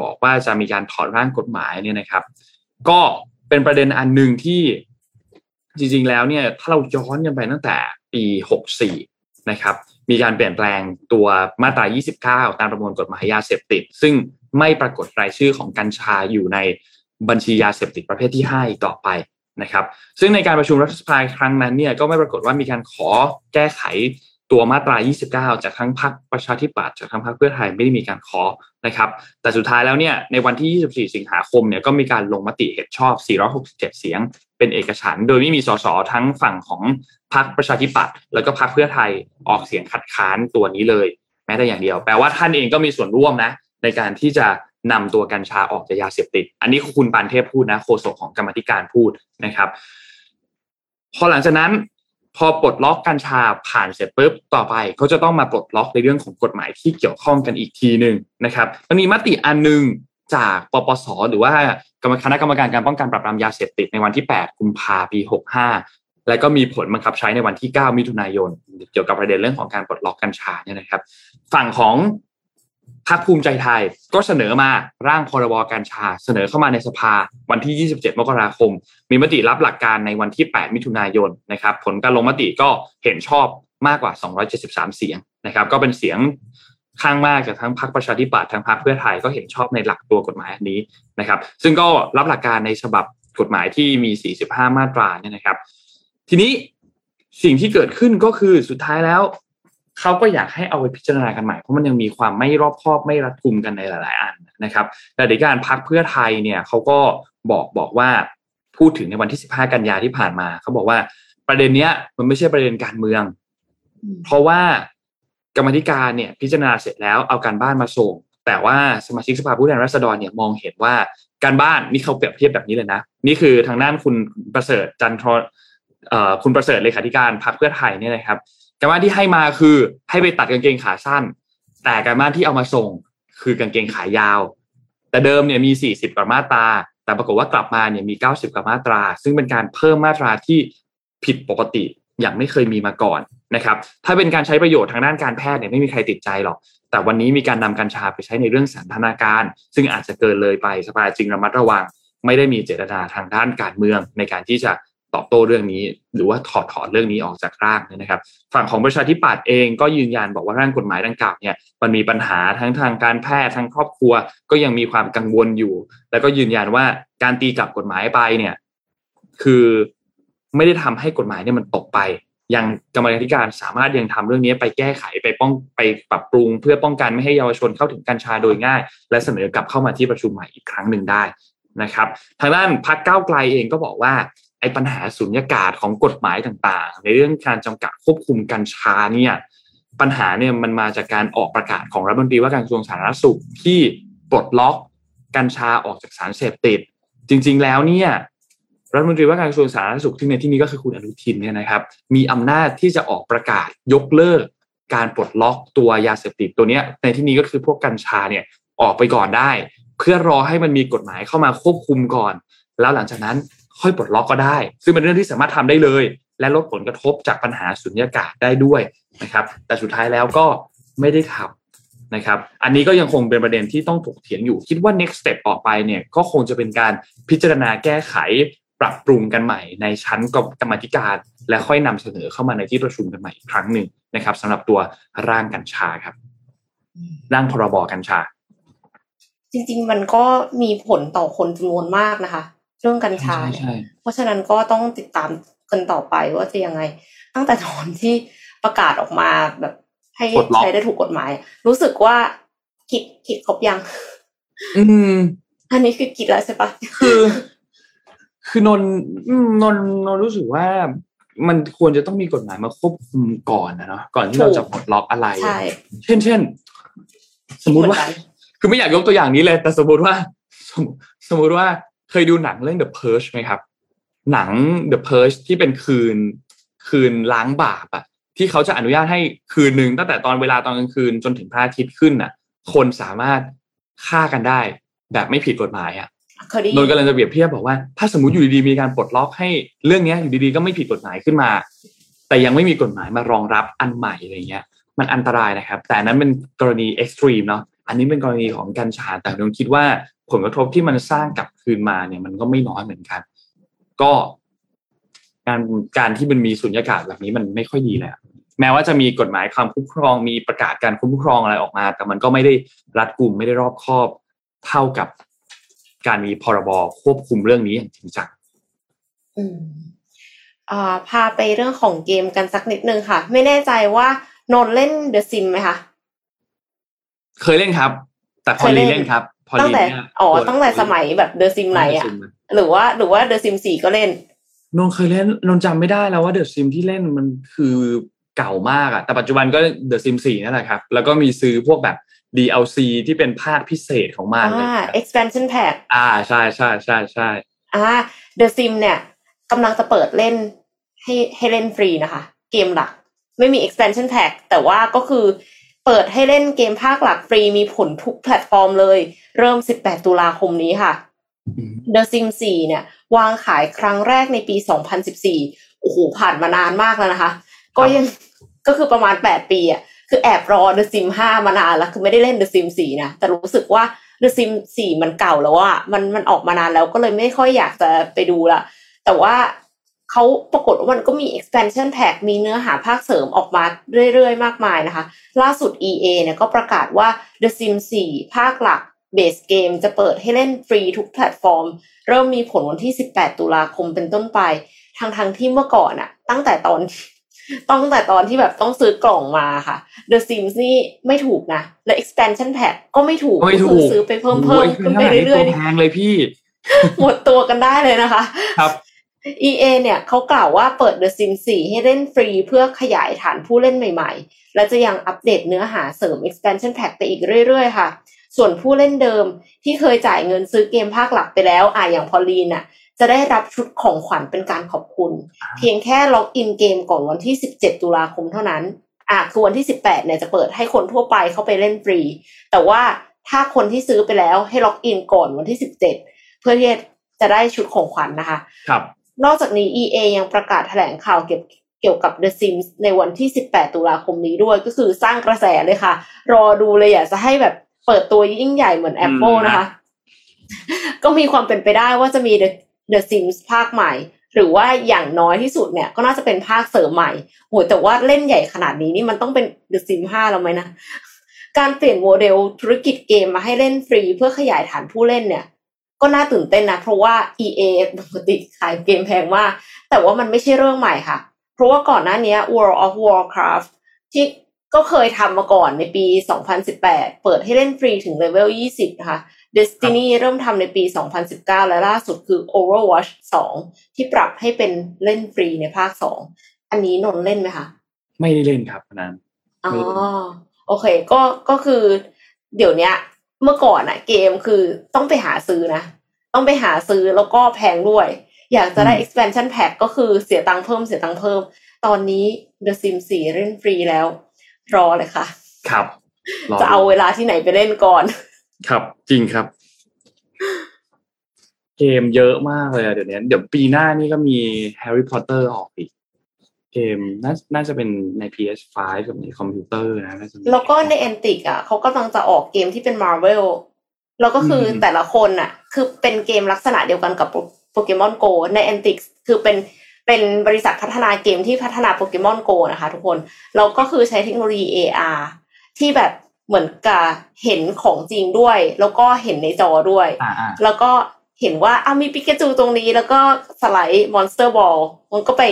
บอกว่าจะมีการถอนร่างกฎหมายเนี่ยนะครับก็เป็นประเด็นอันหนึ่งที่จริงๆแล้วเนี่ยถ้าเราย้อนกันไปตั้งแต่ปีหกสี่นะครับมีการเปลี่ยนแปลงตัวมาตรายี่สิบเก้าตามประมวลกฎหมายยาเสพติดซึ่งไม่ปรากฏรายชื่อของกัญชาอยู่ในบัญชียาเสพติดประเภทที่ห้าอีกต่อไปนะครับซึ่งในการประชุมรัฐสภาครั้งนั้นเนี่ยก็ไม่ปรากฏว่ามีการขอแก้ไขตัวมาตรายี่สิบเก้าจากทั้งพรรคประชาธิปัตย์จากทั้งพรรคเพื่อไทยไม่ได้มีการขอนะครับแต่สุดท้ายแล้วเนี่ยในวันที่ยี่สิบสี่สิงหาคมเนี่ยก็มีการลงมติเห็นชอบสี่ร้อยหกสิบเจ็ดเสียงเป็นเอกฉันท์โดยไม่มีสสทั้งฝั่งของพรรคประชาธิปัตย์แล้วก็พรรคเพื่อไทยออกเสียงคัดค้านตัวนี้เลยแม้แต่อย่างเดียวแปลว่าท่านเองก็มีส่วนร่วมนะในการที่จะนำตัวกัญชาออกจากยาเสพติดอันนี้คุณปานเทพพูดนะโฆษกของกรรมาธิการพูดนะครับพอหลังจากนั้นพอปลดล็อกกัญชาผ่านเสร็จปุ๊บต่อไปเขาจะต้องมาปลดล็อกในเรื่องของกฎหมายที่เกี่ยวข้องกันอีกทีหนึ่งนะครับมันมีมติอันนึงจากปปสหรือว่าคณะกรรมการการป้องกันปราบปรามยาเสพติดในวันที่แปดกุมภาพันธ์ปีหกห้าและก็มีผลบังคับใช้ในวันที่เก้ามิถุนายนเกี่ยวกับประเด็นเรื่องของการปลดล็อกกัญชาเนี่ยนะครับฝั่งของพรรคภูมิใจไทยก็เสนอมาร่างพรบกัญชาเสนอเข้ามาในสภาวันที่ยี่สิบเจ็ดมกราคมมีมติรับหลักการในวันที่แปดมิถุนายนนะครับผลการลงมติก็เห็นชอบมากกว่าสองร้อยเจ็ดสิบสามเสียงนะครับก็เป็นเสียงข้างมากจากทั้งพรรคประชาธิปัตย์ทั้งพรรคเพื่อไทยก็เห็นชอบในหลักตัวกฎหมายอันนี้นะครับซึ่งก็รับหลักการในฉบับกฎหมายที่มีสี่สิบห้ามาตราเนี่ยนะครับทีนี้สิ่งที่เกิดขึ้นก็คือสุดท้ายแล้ว เขาก็อยากให้เอาไปพิจารณากันใหม่เพราะมันยังมีความไม่รอบคอบไม่รัดกุมกันในหลายๆอันนะครับแต่ในการพรรคเพื่อไทยเนี่ยเขาก็บอกบอกว่าพูดถึงในวันที่สิบห้ากันยาที่ผ่านมาเขาบอกว่าประเด็นเนี้ยมันไม่ใช่ประเด็นการเมืองเพราะว่ากรรมธิการเนี่ยพิจารณาเสร็จแล้วเอาการบ้านมาส่งแต่ว่าสมาชิกสภาผู้แทนราษฎรเนี่ยมองเห็นว่าการบ้านนี่เขาเปรียบเทียบแบบนี้เลยนะนี่คือทางด้านคุณประเสริฐจันทร์คุณประเสริฐเลขาธิการพรรคเพื่อไทยเนี่ยนะครับการบ้านที่ให้มาคือให้ไปตัดกางเกงขาสั้นแต่การบ้านที่เอามาส่งคือกางเกงขายาวแต่เดิมเนี่ยมีสี่สิบกว่ามาตราแต่ปรากฏว่ากลับมาเนี่ยมีเก้าสิบกว่ามาตราซึ่งเป็นการเพิ่มมาตราที่ผิดปกติอย่างไม่เคยมีมาก่อนนะครับถ้าเป็นการใช้ประโยชน์ทางด้านการแพทย์เนี่ยไม่มีใครติดใจหรอกแต่วันนี้มีการนำกัญชาไปใช้ในเรื่องสันทนาการซึ่งอาจจะเกินเลยไปสภาจึงระมัดระวังไม่ได้มีเจตนาทางด้านการเมืองในการที่จะตอบโต้เรื่องนี้หรือว่าถอดถอนเรื่องนี้ออกจากร่างนะครับฝั่งของประชาธิปัตย์เองก็ยืนยันบอกว่าร่างกฎหมายดังกล่าวเนี่ยมันมีปัญหาทั้งทางการแพทย์ทางครอบครัวก็ยังมีความกังวลอยู่แล้วก็ยืนยันว่าการตีกลับกฎหมายไปเนี่ยคือไม่ได้ทำให้กฎหมายเนี่ยมันตกไปยังกรรมาธิการสามารถยังทำเรื่องนี้ไปแก้ไขไปป้องไปปรับปรุงเพื่อป้องกันไม่ให้เยาวชนเข้าถึงกัญชาโดยง่ายและเสนอกลับเข้ามาที่ประชุมใหม่อีกครั้งหนึ่งได้นะครับทางด้านพรรคก้าวไกลเองก็บอกว่าไอ้ปัญหาสุญญากาศของกฎหมายต่างๆในเรื่องการจำกัดควบคุมกัญชาเนี่ยปัญหาเนี่ยมันมาจากการออกประกาศของรัฐมนตรีว่าการกระทรวงสาธารณสุขที่ปลดล็อกกัญชาออกจากสารเสพติดจริงๆแล้วเนี่ยรัฐมนตรีว่าการกระทรวงสาธารณสุขที่ในที่นี้ก็คือคุณอนุทินเนี่ยนะครับมีอำนาจที่จะออกประกาศยกเลิกการปลดล็อกตัวยาเสพติดตัวเนี้ยในที่นี้ก็คือพวกกัญชาเนี่ยออกไปก่อนได้เพื่อรอให้มันมีกฎหมายเข้ามาควบคุมก่อนแล้วหลังจากนั้นค่อยปลดล็อกก็ได้ซึ่งเป็นเรื่องที่สามารถทำได้เลยและลดผลกระทบจากปัญหาสุญญากาศได้ด้วยนะครับแต่สุดท้ายแล้วก็ไม่ได้ทำนะครับอันนี้ก็ยังคงเป็นประเด็นที่ต้องถกเถียงอยู่คิดว่า next step ออกไปเนี่ยก็คงจะเป็นการพิจารณาแก้ไขปรับปรุงกันใหม่ในชั้นกรรมาธิการและค่อยนำเสนอเข้ามาในที่ประชุมกันใหม่อีกครั้งหนึ่งนะครับสำหรับตัวร่างกัญชาครับร่างพรบกัญชาจริงๆมันก็มีผลต่อคนจำนวนมากนะคะเรื่องกัญชาเนี่ยเพราะฉะนั้นก็ต้องติดตามกันต่อไปว่าจะยังไงตั้งแต่ตอนที่ประกาศออกมาแบบให้ใช้ได้ถูกกฎหมายรู้สึกว่าคิดคิดครบยังอืมอันนี้คือคิดแล้วใช่ปะคือคือนนนนนรู้สึกว่ามันควรจะต้องมีกฎหมายมาควบคุมก่อนนะเนาะก่อนที่เราจะปลดล็อกอะไรเช่นเช่นสมมติว่าคือไม่อยากยกตัวอย่างนี้เลยแต่สมมติว่าสมมติว่าเคยดูหนังเรื่อง The Purge ไหมครับหนัง The Purge ที่เป็นคืนคืนล้างบาปอะที่เขาจะอนุญาตให้คืนนึงตั้งแต่ตอนเวลาตอนกลางคืนจนถึงพระอาทิตย์ขึ้นน่ะคนสามารถฆ่ากันได้แบบไม่ผิดกฎหมายอะโดยกำลังจะเปรียบเทียบบอกว่าถ้าสมมติอยู่ดีๆมีการปลดล็อกให้เรื่องนี้อยู่ดีๆก็ไม่ผิดกฎหมายขึ้นมาแต่ยังไม่มีกฎหมายมารองรับอันใหม่อะไรเงี้ยมันอันตรายนะครับแต่นั้นเป็นกรณีเอ็กซ์ตรีมเนาะอันนี้เป็นกรณีของกัญชาแต่ผมคิดว่าผลกระทบที่มันสร้างกลับคืนมาเนี่ยมันก็ไม่น้อยเหมือนกันก็การการที่มันมีสุญญากาศแบบนี้มันไม่ค่อยดีแหละแม้ว่าจะมีกฎหมายความคุ้มครองมีประกาศการคุ้มครองอะไรออกมาแต่มันก็ไม่ได้รัดกุมไม่ได้รอบคอบเท่ากับการมีพรบควบคุมเรื่องนี้อย่างจริงจังอืมอ่าพาไปเรื่องของเกมกันสักนิดนึงค่ะไม่แน่ใจว่านนเล่น The Sims มั้ยคะเคยเล่นครับแต่พอเล่นครับตั้งแต่อ๋อตั้งแต่สมัยแบบ The Sims ไหนอะหรือว่าหรือว่า The Sims สี่ก็เล่นนนเคยเล่นนนจำไม่ได้แล้วว่า The Sims ที่เล่นมันคือเก่ามากอะแต่ปัจจุบันก็ The Sims สี่นั่นแหละครับแล้วก็มีซื้อพวกแบบ ดี แอล ซี ที่เป็นภาคพิเศษของมันอ่า expansion pack อ่าใช่ใช่ใช่ใช่อ่า The Sims เนี่ยกำลังจะเปิดเล่นให้ให้เล่นฟรีนะคะเกมหลักไม่มี expansion pack แต่ว่าก็คือเปิดให้เล่นเกมภาคหลักฟรีมีผลทุกแพลตฟอร์มเลยเริ่มสิบแปดตุลาคมนี้ค่ะ The Sims สี่เนี่ยวางขายครั้งแรกในปีสองพันสิบสี่โอ้โหผ่านมานานมากแล้วนะคะก็ยังก็คือประมาณแปดปีอ่ะคือแอบรอ The Sims ห้ามานานแล้วคือไม่ได้เล่น The Sims สี่นะแต่รู้สึกว่า The Sims สี่มันเก่าแล้วอ่ะมันมันออกมานานแล้วก็เลยไม่ค่อยอยากจะไปดูละแต่ว่าเขาปรากฏว่ามันก็มี expansion pack มีเนื้อหาภาคเสริมออกมาเรื่อยๆมากมายนะคะล่าสุด อี เอ เนี่ยก็ประกาศว่า The Sims สี่ภาคหลัก Base Game จะเปิดให้เล่นฟรีทุกแพลตฟอร์มเริ่มมีผลวันที่สิบแปดตุลาคมเป็นต้นไปทั้งๆที่เมื่อก่อนอะตั้งแต่ตอน ตั้งแต่ตอนที่แบบต้องซื้อกล่องมาค่ะ The Sims นี่ไม่ถูกนะและ expansion pack ก็ไม่ถูกคือซื้อไปเพิ่มเพิ่มขึ้นไปเรื่อยๆแพงเลยพี่หมดตัวกันได้เลยนะคะครับ อี เอ เนี่ยเขากล่าวว่าเปิด The Sims สี่ ให้เล่นฟรีเพื่อขยายฐานผู้เล่นใหม่ๆและจะยังอัปเดตเนื้อหาเสริม expansion pack ไปอีกเรื่อยๆค่ะส่วนผู้เล่นเดิมที่เคยจ่ายเงินซื้อเกมภาคหลักไปแล้วอ่ะอย่างพอลีนน่ะจะได้รับชุดของขวัญเป็นการขอบคุณเพียงแค่ล็อกอินเกมก่อนวันที่สิบเจ็ดตุลาคมเท่านั้นอ่ะคือวันที่สิบแปดเนี่ยจะเปิดให้คนทั่วไปเข้าไปเล่นฟรีแต่ว่าถ้าคนที่ซื้อไปแล้วให้ล็อกอินก่อนวันที่สิบเจ็ดเพื่อที่จะได้ชุดของขวัญ น, นะคะครับนอกจากนี้ อี เอ ยังประกาศแถลงข่าวเกี่ยวเกี่ยวกับ The Sims ในวันที่สิบแปดตุลาคมนี้ด้วยก็คือสร้างกระแสเลยค่ะรอดูเลยอยากจะให้แบบเปิดตัวยิ่งใหญ่เหมือน Apple นะคะ ก็มีความเป็นไปได้ว่าจะมี The, The Sims ภาคใหม่หรือว่าอย่างน้อยที่สุดเนี่ยก็น่าจะเป็นภาคเสริมใหม่โหแต่ว่าเล่นใหญ่ขนาดนี้นี่มันต้องเป็น The Sims ห้าแล้วมั้ยนะการเปลี่ยนโมเดลธุรกิจเกมมาให้เล่นฟรีเพื่อขยายฐานผู้เล่นเนี่ยก็น่าตื่นเต้นนะเพราะว่า อี เอ ปกติขายเกมแพงมากแต่ว่ามันไม่ใช่เรื่องใหม่ค่ะเพราะว่าก่อนหน้านี้ World of Warcraft ที่ก็เคยทำมาก่อนในปีสองพันสิบแปดเปิดให้เล่นฟรีถึงเลเวลยี่สิบนะคะ Destiny เริ่มทำในปีสองพันสิบเก้าและล่าสุดคือ Overwatch สองที่ปรับให้เป็นเล่นฟรีในภาคสองอันนี้นนเล่นไหมคะไม่ได้เล่นครับนั้นอ๋อโอเคก็ก็คือเดี๋ยวนี้เมื่อก่อนอะเกมคือต้องไปหาซื้อนะต้องไปหาซื้อแล้วก็แพงด้วยอยากจะได้ expansion pack ก็คือเสียตังค์เพิ่มเสียตังค์เพิ่มตอนนี้ The Sims สี่เล่นฟรีแล้วรอเลยค่ะครับจะเอาเวลาที่ไหนไปเล่นก่อนครับจริงครับเกมเยอะมากเลยอ่ะเดี๋ยวนี้เดี๋ยวปีหน้านี่ก็มี Harry Potter ออกอีกเกมน่าจะเป็นใน พี เอส ไฟว์ กับในคอมพิวเตอร์นะแล้วก็ใน Antic อ่ะเขากำลังจะออกเกมที่เป็น Marvel แล้วก็คือแต่ละคนอ่ะคือเป็นเกมลักษณะเดียวกันกับโปเกมอน Go ใน Antic คือเป็นเป็นบริษัทพัฒนาเกมที่พัฒนาโปเกมอน Go นะคะทุกคนแล้วก็คือใช้เทคโนโลยี เอ อาร์ ที่แบบเหมือนกับเห็นของจริงด้วยแล้วก็เห็นในจอด้วยแล้วก็เห็นว่าอ้าวมีปิกาจูตรงนี้แล้วก็สไลด์มอนสเตอร์บอลมันก็ไป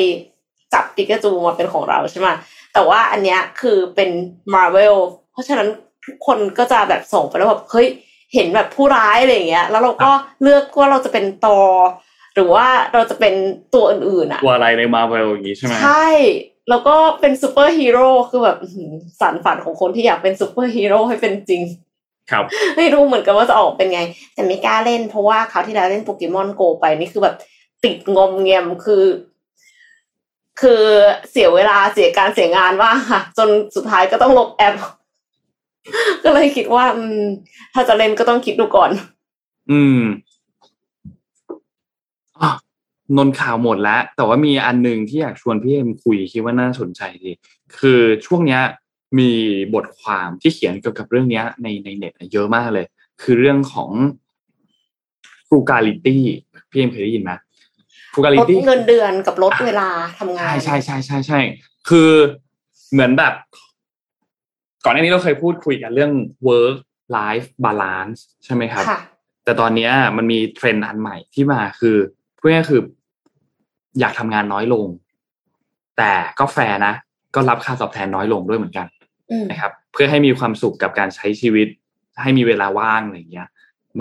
จับปิกาจูมาเป็นของเราใช่ไหมแต่ว่าอันเนี้ยคือเป็น Marvel เพราะฉะนั้นทุกคนก็จะแบบส่งไปแล้วแบบเฮ้ยเห็นแบบผู้ร้ายอะไรอย่างเงี้ยแล้วเราก็เลือกว่าเราจะเป็นตอหรือว่าเราจะเป็นตัวอื่นๆอ่ะตัวอะไรใน Marvel อย่างงี้ใช่มั้ยใช่แล้วก็เป็นซุปเปอร์ฮีโร่คือแบบสานฝันของคนที่อยากเป็นซุปเปอร์ฮีโร่ให้เป็นจริงครับไม่รู้เหมือนกันว่าจะออกเป็นไงแต่ไม่กล้าเล่นเพราะว่าคราวที่แล้วเล่น Pokemon Go ไปนี่คือแบบติดงอมแงมคือคือเสียเวลาเสียการเสียงานมากค่ะจนสุดท้ายก็ต้องลบแอปก็เลยคิดว่าอืมถ้าจะเล่นก็ต้องคิดดูก่อนอืมนนข่าวหมดแล้วแต่ว่ามีอันนึงที่อยากชวนพี่เอ็มคุยคิดว่าน่าสนใจดีคือช่วงเนี้ยมีบทความที่เขียนเกี่ยวกับเรื่องเนี้ยในในเน็ตเยอะมากเลยคือเรื่องของ frugality พี่เอ็มเคยได้ยินมั้ย frugality ลดเงินเดือนกับลดเวลาทำงานใช่ๆๆๆคือเหมือนแบบก่อนหน้านี้เราเคยพูดคุยกันเรื่อง work life balance ใช่มั้ยครับแต่ตอนนี้มันมีเทรนด์อันใหม่ที่มาคือพูดง่ายคืออยากทำงานน้อยลงแต่ก็แฟร์นะก็รับค่าตอบแทนน้อยลงด้วยเหมือนกันนะครับเพื่อให้มีความสุขกับการใช้ชีวิตให้มีเวลาว่างอะไรอย่างเงี้ย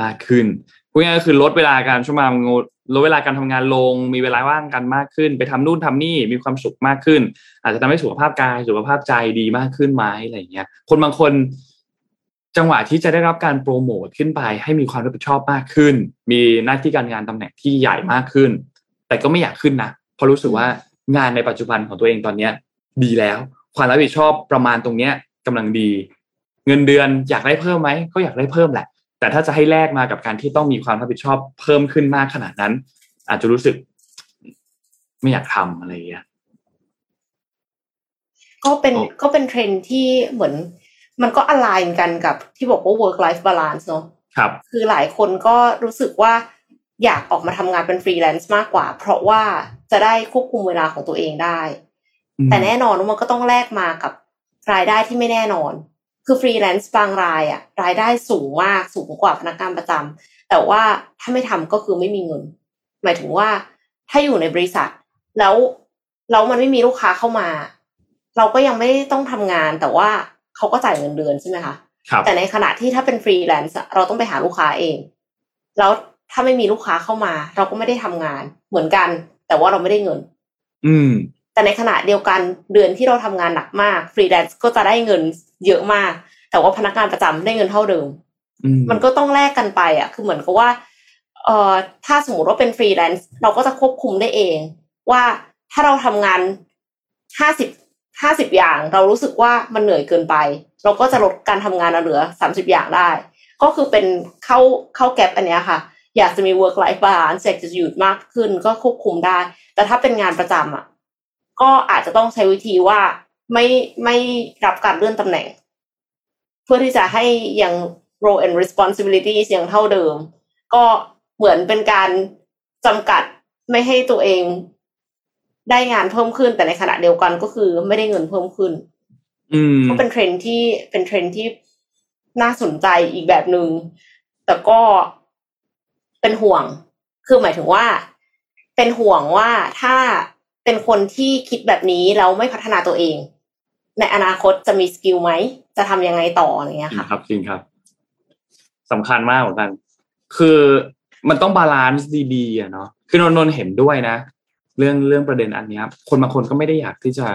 มากขึ้นพูดง่ายคือลดเวลาการชั่วโมงลดเวลาการทำงานลงมีเวลาว่างกันมากขึ้นไปทำนู่นทำนี่มีความสุขมากขึ้นอาจจะทำให้สุขภาพกายสุขภาพใจดีมากขึ้นไหมอะไรอย่างเงี้ยคนบางคนจังหวะที่จะได้รับการโปรโมทขึ้นไปให้มีความรับผิดชอบมากขึ้นมีหน้าที่การงานตำแหน่งที่ใหญ่มากขึ้นแต่ก็ไม่อยากขึ้นนะเพราะรู้สึกว่างานในปัจจุบันของตัวเองตอนนี้ดีแล้วความรับผิดชอบประมาณตรงนี้กำลังดีเงินเดือนอยากได้เพิ่มไหมก็อยากได้เพิ่มแหละแต่ถ้าจะให้แลกมากับการที่ต้องมีความรับผิดชอบเพิ่มขึ้นมากขนาดนั้นอาจจะรู้สึกไม่อยากทำอะไรอย่างเงี้ยก็เป็นก็เป็นเทรนด์ที่เหมือนมันก็อไลน์กันกับที่บอกว่า work life balance เนาะครับคือหลายคนก็รู้สึกว่าอยากออกมาทำงานเป็นฟรีแลนซ์มากกว่าเพราะว่าจะได้ควบคุมเวลาของตัวเองได้แต่แน่นอนว่ามันก็ต้องแลกมากับรายได้ที่ไม่แน่นอนคือฟรีแลนซ์บางรายอะรายได้สูงมากสูงกว่าพนักงานประจำแต่ว่าถ้าไม่ทำก็คือไม่มีเงินหมายถึงว่าถ้าอยู่ในบริษัทแล้วแล้วมันไม่มีลูกค้าเข้ามา เราก็ยังไม่ต้องทำงานแต่ว่าเขาก็จ่ายเงินเดือนใช่ไหมคะครับแต่ในขณะที่ถ้าเป็นฟรีแลนซ์เราต้องไปหาลูกค้าเองแล้วถ้าไม่มีลูกค้าเข้ามาเราก็ไม่ได้ทำงานเหมือนกันแต่ว่าเราไม่ได้เงินอืมแต่ในขณะเดียวกันเดือนที่เราทำงานหนักมากฟรีแลนซ์ก็จะได้เงินเยอะมากแต่ว่าพนักงานประจำได้เงินเท่าเดิมมันก็ต้องแลกกันไปอ่ะคือเหมือนกับว่าเอ่อถ้าสมมติว่าเป็นฟรีแลนซ์เราก็จะควบคุมได้เองว่าถ้าเราทำงานห้าสิบ ห้าสิบอย่างเรารู้สึกว่ามันเหนื่อยเกินไปเราก็จะลดการทำงานเหลือสามสิบอย่างได้ก็คือเป็นเข้าเข้าแก็ปอันเนี้ยค่ะอยากจะมี work life balance อยากจะหยุดมากขึ้นก็ควบคุมได้แต่ถ้าเป็นงานประจำอ่ะก็อาจจะต้องใช้วิธีว่าไม่ไม่รับการเลื่อนตำแหน่งเพื่อที่จะให้ยัง role and responsibility ยังเท่าเดิมก็เหมือนเป็นการจำกัดไม่ให้ตัวเองได้งานเพิ่มขึ้นแต่ในขณะเดียวกันก็คือไม่ได้เงินเพิ่มขึ้นก็เป็นเทรนด์ที่เป็นเทรนด์ที่น่าสนใจอีกแบบนึงแต่ก็เป็นห่วงคือหมายถึงว่าเป็นห่วงว่าถ้าเป็นคนที่คิดแบบนี้แล้วไม่พัฒนาตัวเองในอนาคตจะมีสกิลไหมจะทำยังไงต่ออะไรเงี้ยค่ะครับจริงครับสำคัญมากเหมือนกันคือมันต้องบาลานซ์ดีๆอ่ะเนาะคือนนท์เห็นด้วยนะเรื่องเรื่องประเด็นอันนี้คนบางคนก็ไม่ได้อยากที่จะ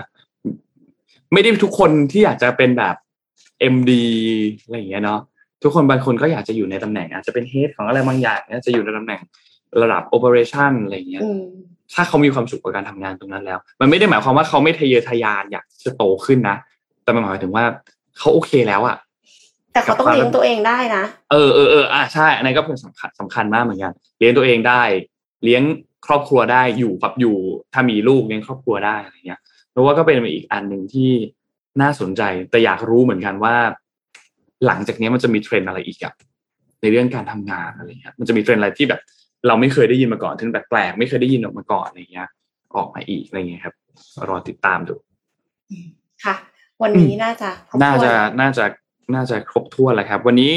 ไม่ได้ทุกคนที่อยากจะเป็นแบบ เอ็ม ดี อะไรอย่างเงี้ยเนาะทุกคนบางคนก็อยากจะอยู่ในตำแหน่งอาจจะเป็น head ของอะไรบางอย่างเนี่ยจะอยู่ในตำแหน่งระดับ operation อะไรอย่างเงี้ยถ้าเขามีความสุขกับการทำงานตรงนั้นแล้วมันไม่ได้หมายความว่าเขาไม่ทะเยอทะยานอยากจะโตขึ้นนะแต่มันหมายถึงว่าเขาโอเคแล้วอะแต่เขาต้องเลี้ยงตัวเองได้นะเออเออเอออ่ะใช่อันนี้ก็เป็นสำคัญสำคัญมากเหมือนกันเลี้ยงตัวเองได้เลี้ยงครอบครัวได้อยู่กับอยู่ถ้ามีลูกเลี้ยงครอบครัวได้อะไรเงี้ยเพราะว่าก็เป็นอีกอันนึงที่น่าสนใจแต่อยากรู้เหมือนกันว่าหลังจากนี้มันจะมีเทรนด์อะไรอีกอ่ะในเรื่องการทำงานอะไรเงี้ยมันจะมีเทรนด์อะไรที่แบบเราไม่เคยได้ยินมาก่อนถึงแปลกๆไม่เคยได้ยินออกมาก่อนอะไรเงี้ยออกมาอีกอะไรเงี้ยครับรอติดตามดูค่ะวันนี้น่าจะน่าจะน่าจะน่าจะครบถ้วนแล้วครับวันนี้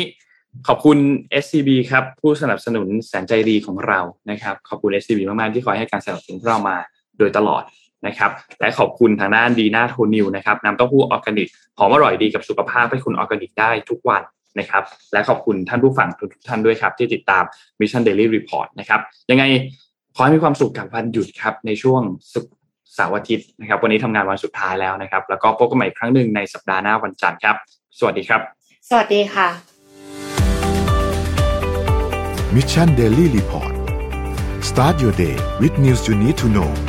ขอบคุณ เอส ซี บี ครับผู้สนับสนุนแสนใจดีของเรานะครับขอบคุณ เอส ซี บี มากๆที่คอยให้การสนับสนุนเรามาโดยตลอดนะครับและขอบคุณทางด้านดีน่าโทนิวนะครับน้ำเต้าหู้ออร์แกนิกหอมอร่อยดีกับสุขภาพให้คุณออร์แกนิกได้ทุกวันนะครับและขอบคุณท่านผู้ฟังทุกท่านด้วยครับที่ติดตาม Mission Daily Report นะครับยังไงขอให้มีความสุขกับวันหยุดครับในช่วงศุกร์เสาร์อาทิตย์นะครับวันนี้ทำงานวันสุดท้ายแล้วนะครับแล้วก็พบกันใหม่ครั้งนึงในสัปดาห์หน้าวันจันทร์ครับสวัสดีครับสวัสดีค่ะ Mission Daily Report Start your day with news you need to know